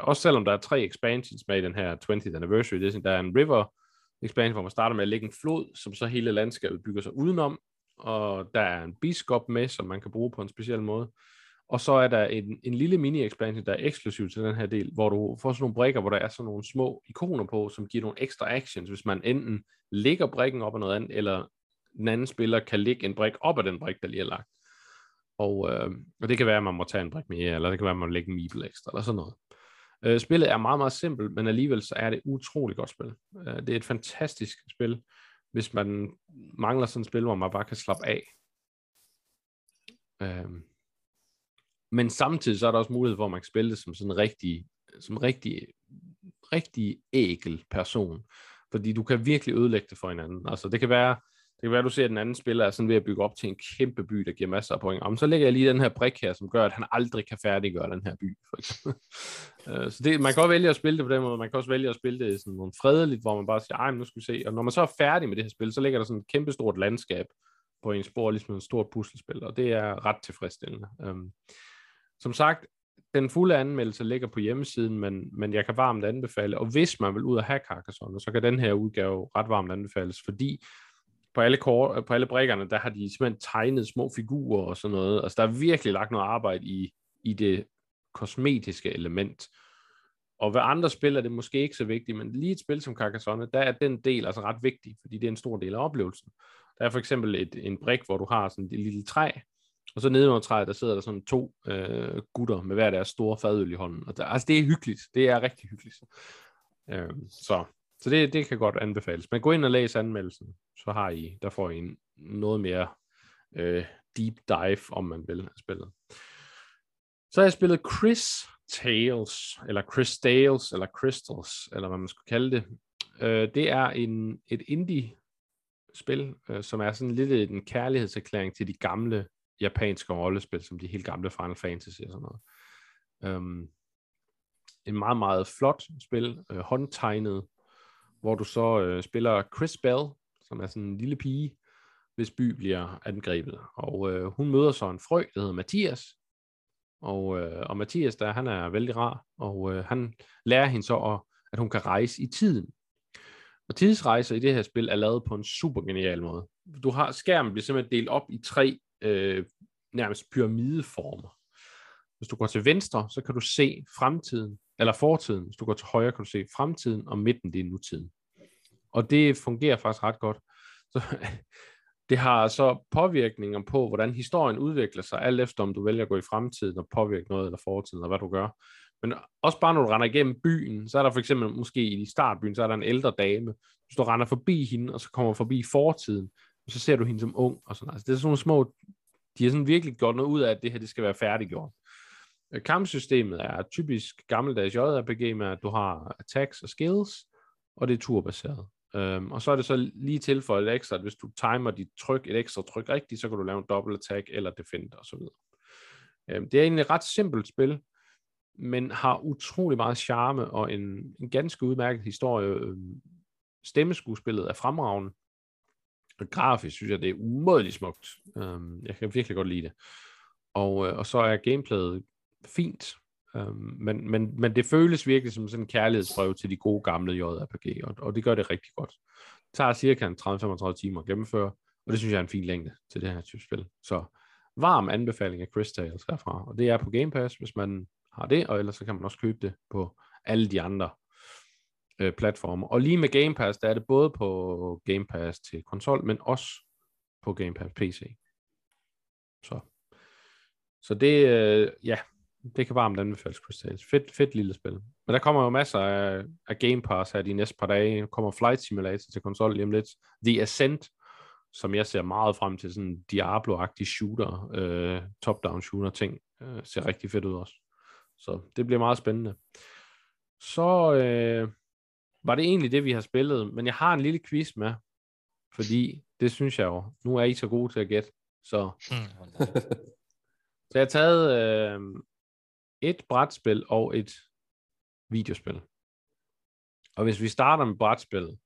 Også selvom der er 3 expansions med i den her 20th Anniversary Edition. Der er en river expansion, hvor man starter med at lægge en flod, som så hele landskabet bygger sig udenom. Og der er en biskop med, som man kan bruge på en speciel måde. Og så er der en lille mini-expansion, der er eksklusiv til den her del, hvor du får sådan nogle brikker, hvor der er sådan nogle små ikoner på, som giver nogle ekstra actions, hvis man enten lægger brikken op af noget andet, eller den anden spiller kan lægge en brik op af den brik, der lige er lagt. Og det kan være, at man må tage en brik mere, eller det kan være, at man må lægge en meeple ekstra, eller sådan noget. Spillet er meget, meget simpelt, men alligevel så er det utroligt godt spil. Det er et fantastisk spil, hvis man mangler sådan et spil, hvor man bare kan slappe af. Men samtidig så er der også mulighed for, at man kan spille det som sådan en rigtig ækel person. Fordi du kan virkelig ødelægge det for hinanden. Altså det kan være, at du ser, at den anden spiller er sådan ved at bygge op til en kæmpe by, der giver masser af point. Jamen, så lægger jeg lige den her brik her, som gør, at han aldrig kan færdiggøre den her by. For eksempel. Så det, man kan også vælge at spille det på den måde. Man kan også vælge at spille det sådan noget fredeligt, hvor man bare siger, ej, men nu skal vi se. Og når man så er færdig med det her spil, så ligger der sådan et kæmpestort landskab på en spor, ligesom et stort puslespil. Og det er ret tilfredsstillende. Som sagt, den fulde anmeldelse ligger på hjemmesiden, men jeg kan varmt anbefale, og hvis man vil ud og have Carcassonne, så kan den her udgave ret varmt anbefales, fordi på alle brikkerne, der har de simpelthen tegnet små figurer og sådan noget. Altså der er virkelig lagt noget arbejde i det kosmetiske element. Og hvad andre spil er det måske ikke så vigtigt, men lige et spil som Carcassonne, der er den del altså ret vigtig, fordi det er en stor del af oplevelsen. Der er for eksempel en brik, hvor du har sådan et lille træ, og så nede under træet, der sidder der sådan 2 gutter med hver deres store fadøl i hånden. Og det er hyggeligt. Det er rigtig hyggeligt. Så det kan godt anbefales. Men gå ind og læs anmeldelsen, så har I, der får I noget mere deep dive, om man vil have spillet. Så har jeg spillet Cris Tales, eller Cris Tales, eller Crystals, eller hvad man skulle kalde det. Det er et indie-spil, som er sådan lidt en kærlighedserklæring til de gamle japanske rollespil, som de helt gamle Final Fantasy og sådan noget. En meget, meget flot spil, håndtegnet, hvor du så spiller Cris Bell, som er sådan en lille pige, hvis by bliver angrebet. Og hun møder så en frø, der hedder Mathias. Og Mathias, han er vældig rar, og han lærer hende så, at hun kan rejse i tiden. Og tidsrejser i det her spil er lavet på en super genial måde. Skærmen bliver simpelthen delt op i 3 nærmest pyramideformer. Hvis du går til venstre, så kan du se fremtiden, eller fortiden. Hvis du går til højre, kan du se fremtiden, og midten, det er nutiden. Og det fungerer faktisk ret godt. Så, det har så påvirkninger på, hvordan historien udvikler sig, alt efter om du vælger at gå i fremtiden og påvirke noget, eller fortiden, eller hvad du gør. Men også bare når du render igennem byen, så er der for eksempel måske i startbyen, så er der en ældre dame. Hvis du render forbi hende, og så kommer forbi fortiden, og så ser du hende som ung og sådan. Altså, det er sådan nogle små, de har sådan virkelig gjort noget ud af, at det her det skal være færdiggjort. Kampsystemet er typisk gammeldags JRPG med, at du har attacks og skills, og det er turbaseret. Og så er det så lige tilføjet ekstra, at hvis du timer dit tryk, et ekstra tryk rigtigt, så kan du lave en double attack eller defend og så videre. Det er egentlig et ret simpelt spil, men har utrolig meget charme og en ganske udmærket historie. Stemmeskuespillet er fremragende, og grafisk synes jeg, det er umådeligt smukt. Jeg kan virkelig godt lide det. Og så er gameplayet fint, men det føles virkelig som sådan en kærlighedsprøve til de gode gamle JRPG, og det gør det rigtig godt. Det tager cirka 30-35 timer at gennemføre, og det synes jeg er en fin længde til det her type spil. Så varm anbefaling af Cris Tales herfra, og det er på Game Pass, hvis man har det, og ellers så kan man også købe det på alle de andre platformer. Og lige med Game Pass, der er det både på Game Pass til konsol, men også på Game Pass PC. Så det, ja, det kan varmt anbefales, Cris Tales. Fedt lille spil. Men der kommer jo masser af Game Pass her de næste par dage. Der kommer Flight Simulator til konsol lige om lidt. The Ascent, som jeg ser meget frem til, sådan en Diablo-agtig shooter, top-down shooter ting, ser rigtig fedt ud også. Så det bliver meget spændende. Så var det egentlig det, vi har spillet. Men jeg har en lille quiz med, fordi det synes jeg jo, nu er I så gode til at gætte. Så jeg har taget et brætspil og et videospil. Og hvis vi starter med brætspil,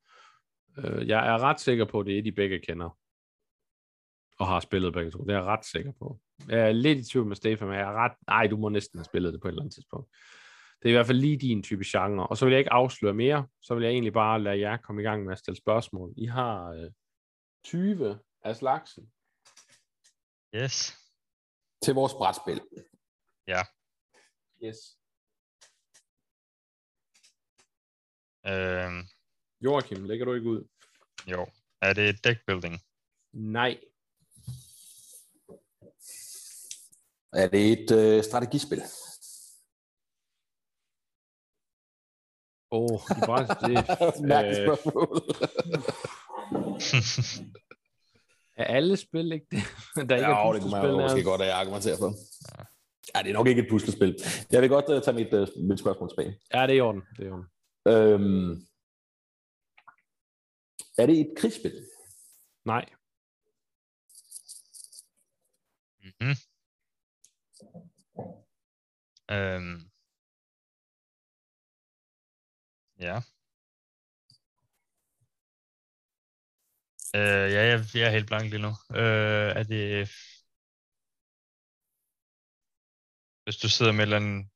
jeg er ret sikker på, at det er de begge kender. Og har spillet begge to. Det er jeg ret sikker på. Jeg er lidt i tvivl med Stefan, men jeg er ret... Nej, du må næsten have spillet det på et eller andet tidspunkt. Det er i hvert fald lige din type genre. Og så vil jeg ikke afsløre mere. Så vil jeg egentlig bare lade jer komme i gang med at stille spørgsmål. I har 20 af slagsen. Yes. Til vores brætspil. Ja. Yes. Joachim, lægger du ikke ud? Jo. Er det deckbuilding? Nej. Er det et strategispil? Det er bare et mærkeligt spørgsmål. Er alle spil ikke det? Der ikke er det kunne man jo måske godt, at jeg argumenterer for. Ja, det er nok ikke et puslespil. Jeg vil godt tage mit spørgsmål tilbage. Ja, det er i orden. Det er i orden. Er det et krigsspil? Nej. Mm-hmm. Ja. Jeg er helt blank lige nu. Er det... Hvis du sidder med en...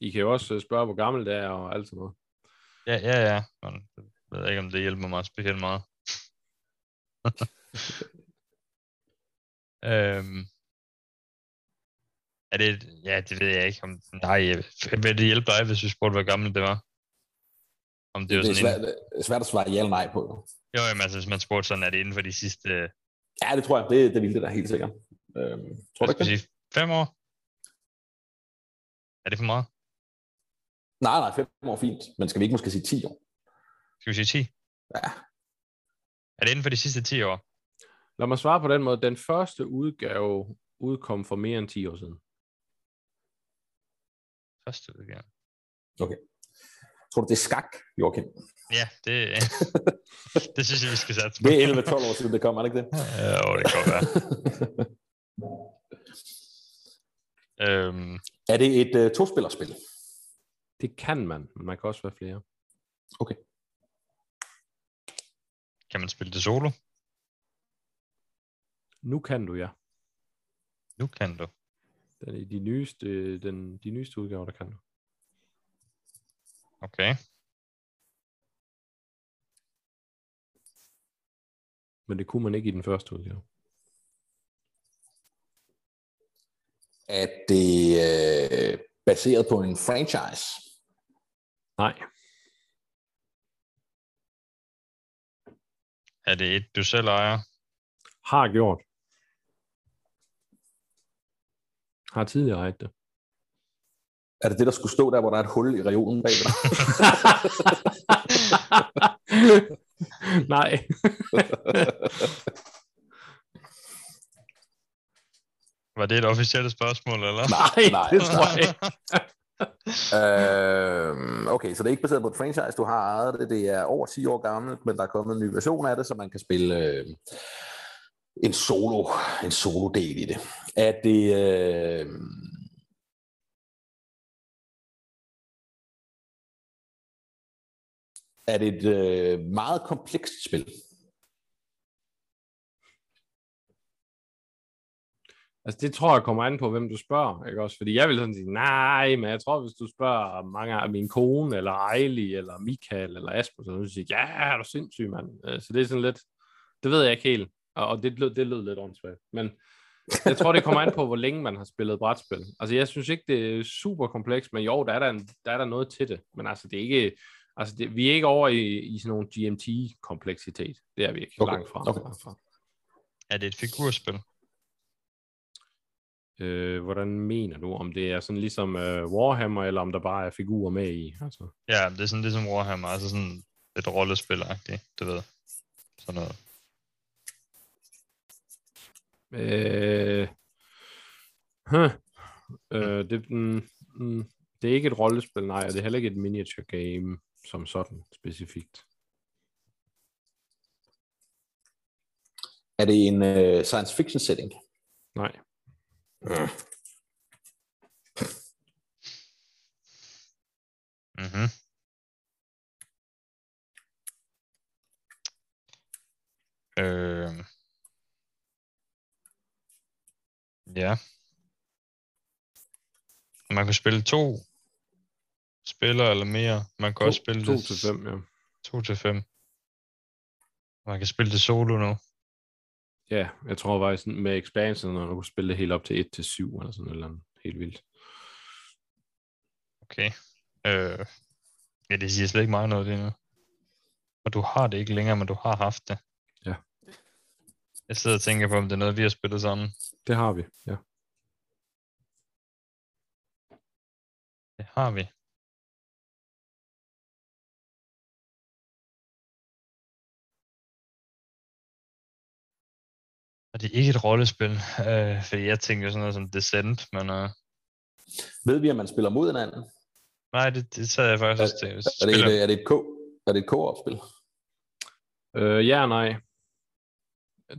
I kan jo også spørge, hvor gammel det er og alt sådan noget. Ja. Men jeg ved ikke, om det hjælper mig specielt meget. Er det... Ja, det ved jeg ikke. Nej, vil det hjælpe dig, hvis vi spurgte, hvor gammel det var? Om det er svært at svare ja eller nej på. Jo, jamen, altså, hvis man spurgte sådan, er det inden for de sidste... Ja, det tror jeg. Det ville det da helt sikkert. Tror du ikke det? 5 år? Er det for meget? Nej, 5 år fint. Men skal vi ikke måske sige 10 år? Skal vi sige 10? Ja. Er det inden for de sidste 10 år? Lad mig svare på den måde. Den første udgave udkom for mere end 10 år siden. Første udgave? Okay. Tror du, det er skak, Joachim? Ja, det synes jeg, vi skal satse på. Det er 11-12 år siden, det kommer, er det ikke det? Jo, det kan godt være. Er det et tospillerspil? Det kan man, men man kan også være flere. Okay. Kan man spille det solo? Nu kan du, ja. Nu kan du? De nyeste udgaver, der kan du. Okay. Men det kunne man ikke i den første udgave. Er det baseret på en franchise? Nej. Er det et, du selv ejer? Har gjort. Har tidligere ejet det. Er det det, der skulle stå der, hvor der er et hul i reolen bag dig? Nej. Var det et officielt spørgsmål, eller? Nej, det tror jeg ikke. Okay, så det er ikke baseret på et franchise, du har ejet det. Det er over 10 år gammelt, men der er kommet en ny version af det, så man kan spille en solo del i det. Er det... Er det et meget komplekst spil? Altså det tror jeg kommer an på, hvem du spørger, ikke også? Fordi jeg vil sådan sige, nej, men jeg tror, hvis du spørger mange af min kone, eller Ejli, eller Michael, eller Asmus, så vil du sige, ja, er du sindssyg, mand. Så det er sådan lidt, det ved jeg ikke helt, og det lød lidt åndssvagt, men jeg tror, det kommer an på, hvor længe man har spillet brætspil. Altså jeg synes ikke, det er super komplekst, men jo, der er der noget til det, men altså det er ikke... Altså, vi er ikke over i sådan nogle GMT-kompleksitet. Det er vi ikke langt fra. Okay. Er det et figurspil? Hvordan mener du, om det er sådan ligesom Warhammer, eller om der bare er figurer med i? Altså. Ja, det er sådan ligesom Warhammer, altså sådan et rollespil-agtigt, du ved. Sådan noget. Det er ikke et rollespil, nej, og det er heller ikke et miniature game. Som sådan, specifikt. Er det en science fiction setting? Nej. Mm-hmm. Ja. Man kan spille 2 spillere eller mere. Man kan også spille 2-5, ja. 2-5. Man kan spille det solo nu. Ja, jeg tror faktisk med expansion, når du kan spille det helt op til 1-7, eller sådan noget helt vildt. Okay. Ja, det siger slet ikke meget noget, det nu. Og du har det ikke længere, men du har haft det. Ja. Jeg sidder og tænker på, om det er noget, vi har spillet sammen. Det har vi, ja. Det har vi. Og det er ikke et rollespil, fordi jeg tænker sådan noget som Descent, men... Ved vi, at man spiller mod hinanden? Nej, det tager jeg faktisk også til. Er det et co-op-spil? Ja, nej.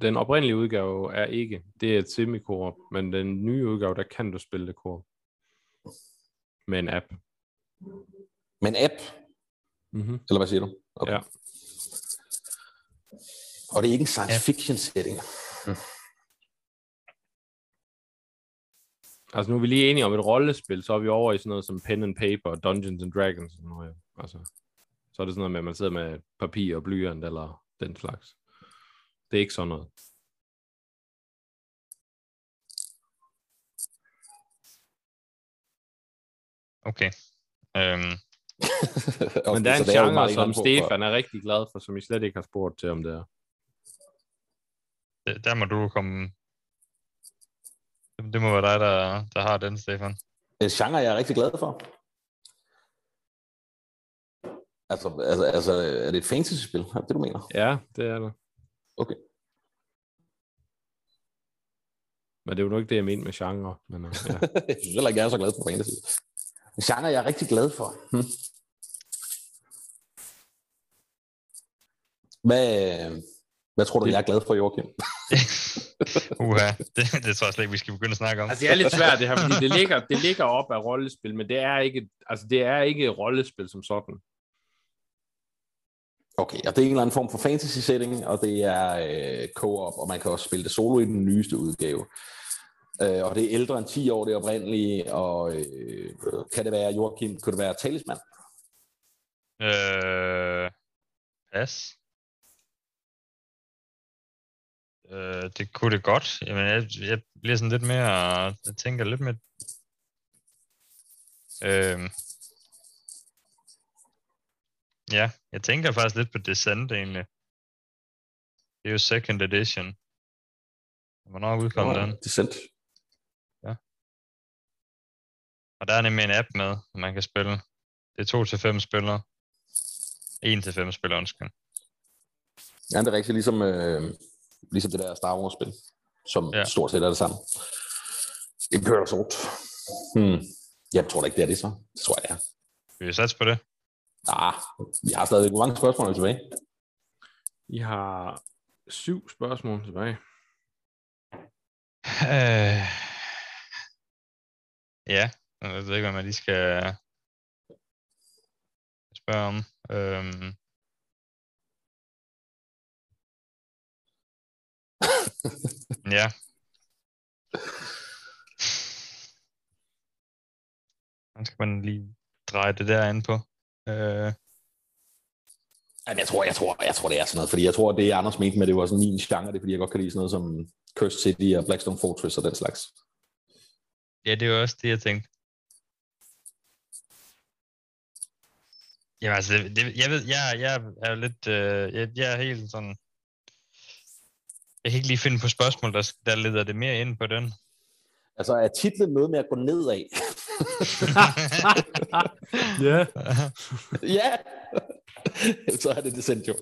Den oprindelige udgave er ikke. Det er et semi-co-op, men den nye udgave, der kan du spille det co-op. Med en app. Med en app? Mm-hmm. Eller hvad siger du? Okay. Ja. Og det er ikke en science-fiction-setting. Mm. Altså nu er vi lige enige om et rollespil, så er vi over i sådan noget som pen and paper, Dungeons and Dragons og sådan noget. Altså, så er det sådan noget med, at man sidder med papir og blyant eller den slags. Det er ikke sådan noget. Okay. Men der er en genre, som Stefan er rigtig glad for, som I slet ikke har spurgt til, om det er. Der må du komme... Det må være dig, der har den, Stefan. En genre, jeg er rigtig glad for. Altså er det et fantasy-spil? Er det, du mener? Ja, det er det. Okay. Men det er jo ikke det, jeg mener med genre. Men, ja. Jeg synes heller ikke, jeg er så glad for fantasy. En genre, jeg er rigtig glad for. Hvad tror du, jeg er glad for, Joachim? Uha, det tror jeg slet ikke, vi skal begynde at snakke om. Altså, det er lidt svært det her, fordi det ligger op af rollespil, men det er ikke rollespil som sådan. Okay, og det er en eller anden form for fantasy-setting, og det er co-op, og man kan også spille det solo i den nyeste udgave. Og det er ældre end 10 år, det er oprindelige, og kan det være, Joachim, kunne det være Talisman? Pas. Det kunne det godt. Jamen, jeg bliver sådan lidt mere... Jeg tænker lidt mere... Ja, jeg tænker faktisk lidt på Descent, egentlig. Det er jo second edition. Hvornår udkom den? Descent. Ja. Og der er nemlig en app med, hvor man kan spille. Det er 2-5 spillere. 1-5 spillere, undskyld. Ja, det er rigtigt, ligesom det der Star Wars-spil, som stort set er det samme. Det kører sort. Jeg tror da ikke, det er det så. Det tror jeg, det er. Vil I satse på det? Nej, vi har stadig mange spørgsmål tilbage. I har 7 spørgsmål tilbage. Ja, jeg ved ikke, hvad man lige skal spørge om. Ja. Hvordan skal man lige dreje det der ind på? Jeg tror, det er sådan noget. Fordi jeg tror, det er Anders mente med, det var sådan min genre. Det er, fordi jeg godt kan lide sådan noget som Cursed City og Blackstone Fortress og den slags. Ja, det var også det, jeg tænkte. Jamen altså, jeg er helt sådan... Jeg kan ikke lige finde på spørgsmål, der leder det mere ind på den. Altså, er titlen noget med at gå nedad? Ja. Ja. Så er det sendt jo.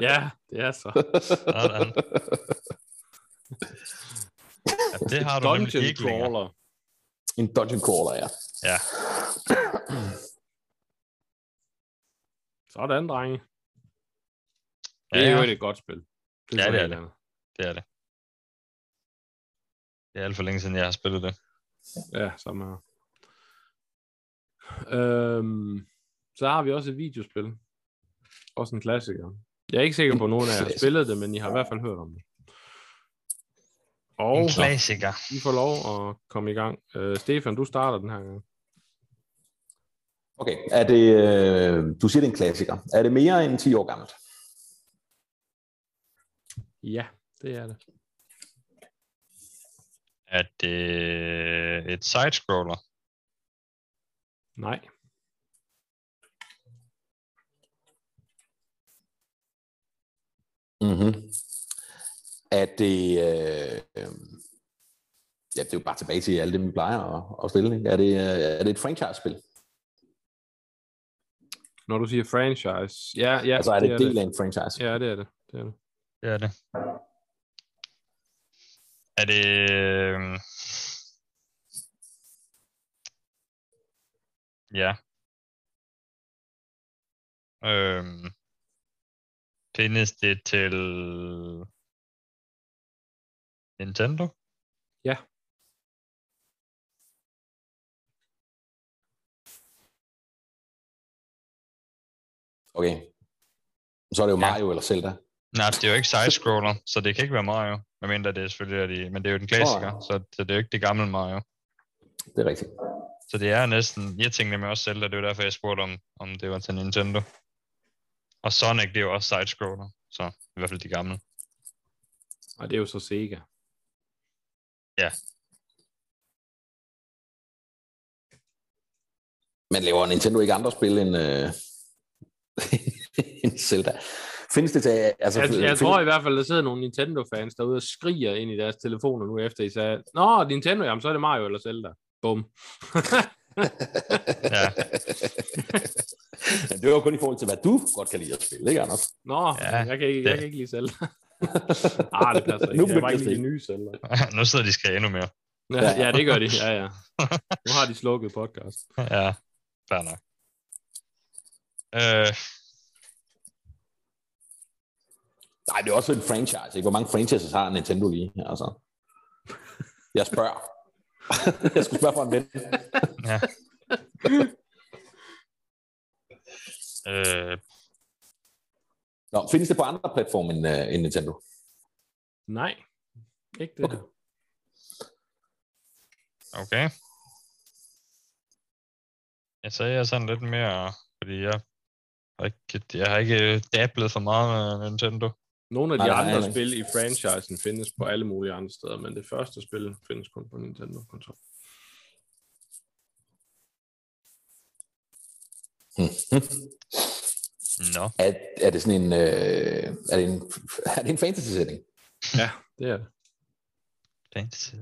Ja, det er så. Sådan. Ja, det har du nemlig ikke længere. En dungeon crawler, ja. Ja. Sådan, drenge. Det er jo et godt spil. Ja, det er det. Det er det. Det er alt for længe siden, jeg har spillet det. Ja, samme her. Så har vi også et videospil. Også en klassiker. Jeg er ikke sikker på, at nogen af jer har spillet det, men I har i hvert fald hørt om det. Og en klassiker. I får lov at komme i gang. Stefan, du starter den her gang. Okay, er det, du siger, det er en klassiker. Er det mere end 10 år gammelt? Ja, det er det. Er det et sidescroller? Nej. Er det... ja, det er jo bare tilbage til alt det, vi plejer at stille. Ikke? Er det et franchise-spil? Når du siger franchise... Ja, altså, er det en del af en franchise? Ja, det er det. Det er det. Det er det. Er det... Ja. Findes det til... Nintendo? Ja. Okay. Så er det jo Mario eller Zelda. Nej, det er jo ikke side-scroller, så det kan ikke være Mario. Jeg mener, det er selvfølgelig, men det er jo den klassiker, så det er jo ikke det gamle Mario. Det er rigtigt. Så det er næsten, jeg tænkte mig også selv, og det var derfor, jeg spurgte om det var til Nintendo. Og Sonic, det er jo også side-scroller, så i hvert fald de gamle. Og det er jo så Sega. Ja. Men laver Nintendo ikke andre spil end... Zelda. Findes det til... Altså, jeg tror i hvert fald, der sidder nogle Nintendo-fans derude og skriger ind i deres telefoner nu efter, I sagde, nå, Nintendo, jamen så er det Mario eller Zelda. Bum. Ja. Det var jo kun i forhold til, hvad du godt kan lide at spille, ikke Anders? Nå, ja, jeg kan ikke lide Zelda. Ah, det passer ikke. Jeg var ikke lide nye Zelda. Nu sidder de skræ endnu mere. Ja, det gør de. Ja. Nu har de slukket podcast. Ja, fair nok. Nej, det er også en franchise, ikke? Hvor mange franchises har Nintendo lige? Altså. Jeg spørger. Jeg skulle spørge for en ven. Ja. Nå, findes det på andre platforme end Nintendo? Nej, ikke det. Okay. Jeg sagde sådan lidt mere, fordi jeg har ikke dablet for meget med Nintendo. Nogle af de andre spil i franchisen findes på alle mulige andre steder, men det første spil findes kun på Nintendo-konsol. No. Er det sådan en... Er det en fantasy-sætning? Ja, det er det. Fantasy.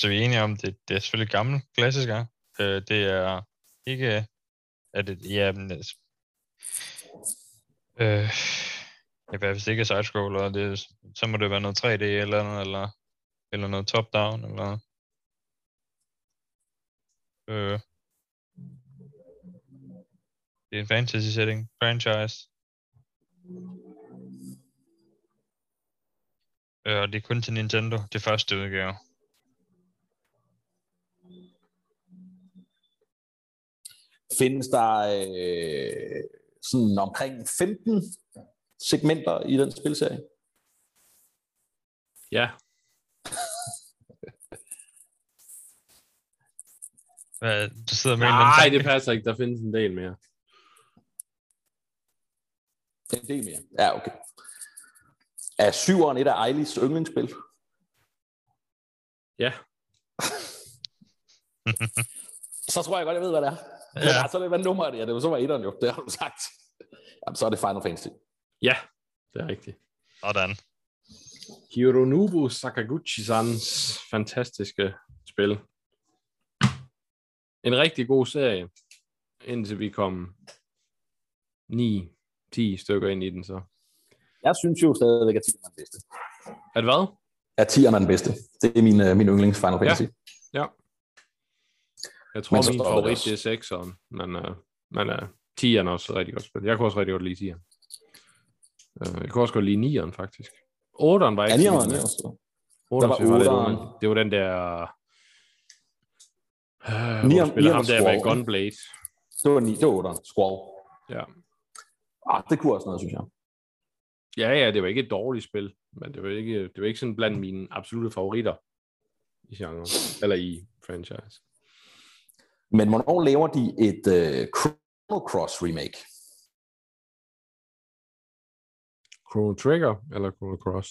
Så vi er enige om, det er selvfølgelig gammel klassiker. Det er ikke... at det, ja, men, hvis det ikke er sidescroller, det, så må det være noget 3D eller andet, eller noget top-down, eller... Det er en fantasy-setting, franchise. Og det er kun til Nintendo, det første udgave. Findes der sådan omkring 15 segmenter i den spilserie? Ja. Hvad, du sidder med nej, det passer ikke. Der findes en del mere. En del mere? Ja, okay. Er 7'eren et af Eilis yndlingsspil? Ja. Så tror jeg godt, jeg ved, hvad det er. Ja. Men altså, det var nummeret, ja, det var så var 1'eren jo, det har du sagt. Jamen, så er det Final Fantasy. Ja, det er rigtigt. Sådan. Hironobu Sakaguchi-sans fantastiske spil. En rigtig god serie, indtil vi kom 9-10 stykker ind i den, så. Jeg synes jo stadigvæk, at 10'eren er den bedste. At hvad? At 10'eren er den bedste. Det er min yndlings Final Fantasy. Ja, ja. Jeg tror, min favorit det er 6'eren, men 10'eren er også rigtig godt spil. Jeg kunne også rigtig godt lide 10'eren. Jeg kunne også godt lide 9'eren, faktisk. 8'eren var ikke... Ja, 9'eren også. 8'eren. Det var den der... 9'eren spiller ham der med Gunblade. Det var 8'eren. Squall. Ja. Det kunne også noget, synes jeg. Ja, det var ikke et dårligt spil, men det var ikke sådan blandt mine absolutte favoritter i genre, eller i franchise. Men hvornår laver de et Chrono Cross remake? Chrono Trigger eller Chrono Cross?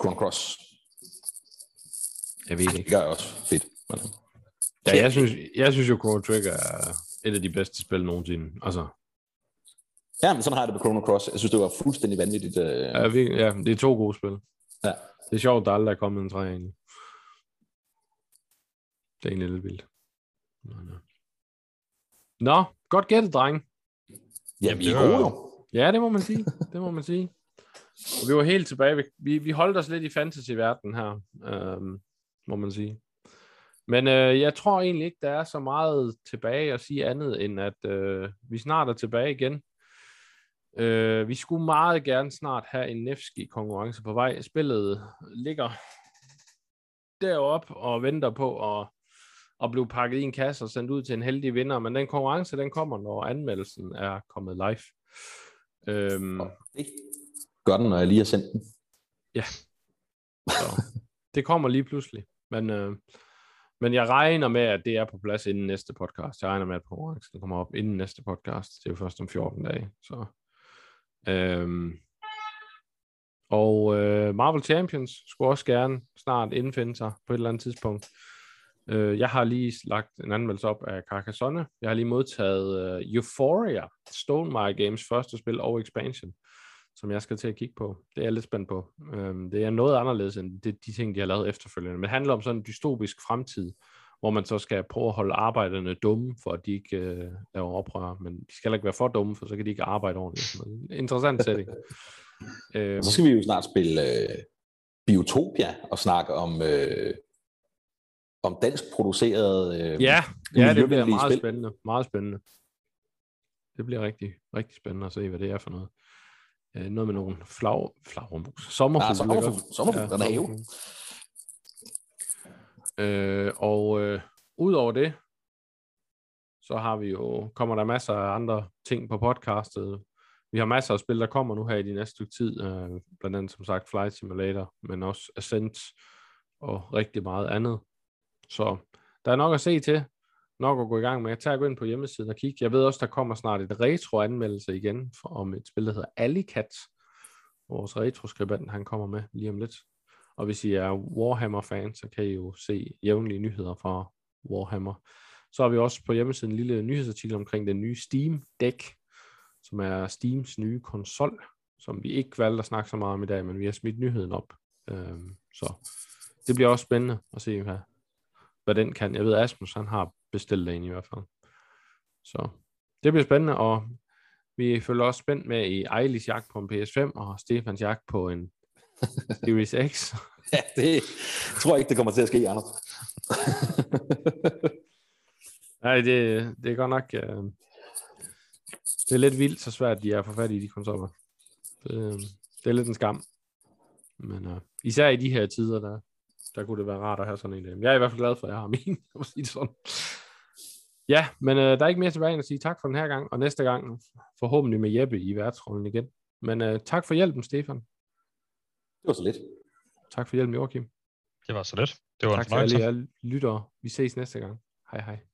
Chrono Cross. Jeg ved ikke. Det gør jeg også. Fedt. Ja, jeg synes jo Chrono Trigger er et af de bedste spil nogensinde. Altså. Ja, men sådan har jeg det med Chrono Cross. Jeg synes, det var fuldstændig vanvittigt. Ja, det er 2 gode spil. Ja. Det er sjovt, der aldrig er kommet en 3 egentlig. Det er egentlig lidt vildt. Nå, godt gættet, dreng. Ja, vi er gode jo. Ja, det må man sige. Og vi var helt tilbage. Vi holdt os lidt i fantasy-verdenen her, må man sige. Men jeg tror egentlig ikke, der er så meget tilbage at sige andet, end at vi snart er tilbage igen. Vi skulle meget gerne snart have en Nevsky-konkurrence på vej. Spillet ligger derop og venter på at blive pakket i en kasse og sendt ud til en heldig vinder, men den konkurrence, den kommer, når anmeldelsen er kommet live. Det gør den, når jeg lige har sendt den. Ja. Så, det kommer lige pludselig. Men jeg regner med, at det er på plads inden næste podcast. Jeg regner med, at konkurrencen kommer op inden næste podcast. Det er jo først om 14 dage. Så. Og Marvel Champions skulle også gerne snart indfinde sig på et eller andet tidspunkt. Jeg har lige lagt en anmeldelse op af Carcassonne. Jeg har lige modtaget Euphoria, Stonemaier Games første spil og expansion, som jeg skal til at kigge på. Det er jeg lidt spændt på. Det er noget anderledes end de ting, de har lavet efterfølgende. Men det handler om sådan en dystopisk fremtid, hvor man så skal prøve at holde arbejderne dumme, for at de ikke laver oprør. Men de skal ikke være for dumme, for så kan de ikke arbejde ordentligt. Interessant setting. Så skal vi jo snart spille Biotopia og snakke om... om dansk produceret ja, det bliver meget spændende. Meget spændende. Det bliver rigtig, rigtig spændende at se, hvad det er for noget. Noget med nogle flagermus. Sommerfugle. Og udover det, så har vi jo, kommer der masser af andre ting på podcastet. Vi har masser af spil, der kommer nu her i de næste stykke tid. Blandt andet, som sagt, Flight Simulator, men også Ascent og rigtig meget andet. Så der er nok at se til, nok at gå i gang med. Jeg tager gå ind på hjemmesiden og kigge. Jeg ved også, der kommer snart et retro-anmeldelse igen om et spil, der hedder Alicat. Vores retroskribent, han kommer med lige om lidt. Og hvis I er Warhammer-fans, så kan I jo se jævnlige nyheder fra Warhammer. Så har vi også på hjemmesiden en lille nyhedsartikel omkring den nye Steam Deck, som er Steams nye konsol, som vi ikke valgte at snakke så meget om i dag, men vi har smidt nyheden op. Så det bliver også spændende at se, hvad den kan. Jeg ved, Asmus, han har bestilt den i hvert fald. Så det bliver spændende, og vi følger også spændt med i Ejlis jagt på en PS5, og Stefans jagt på en Series X. Ja, det tror jeg ikke, det kommer til at ske, Anders. Nej, det er godt nok... Det er lidt vildt, så svært de er at få fat i de konsoller. Det er lidt en skam. Men især i de her tider, der kunne det være rart at have sådan en dag. Jeg er i hvert fald glad for, at jeg har min. Ja, men der er ikke mere tilbage end at sige tak for den her gang, og næste gang forhåbentlig med Jeppe i værtsrollen igen. Men tak for hjælpen, Stefan. Det var så lidt. Tak for hjælpen, Joachim. Det var så lidt. Det var en fornøjelse. Tak til alle jer lyttere. Vi ses næste gang. Hej hej.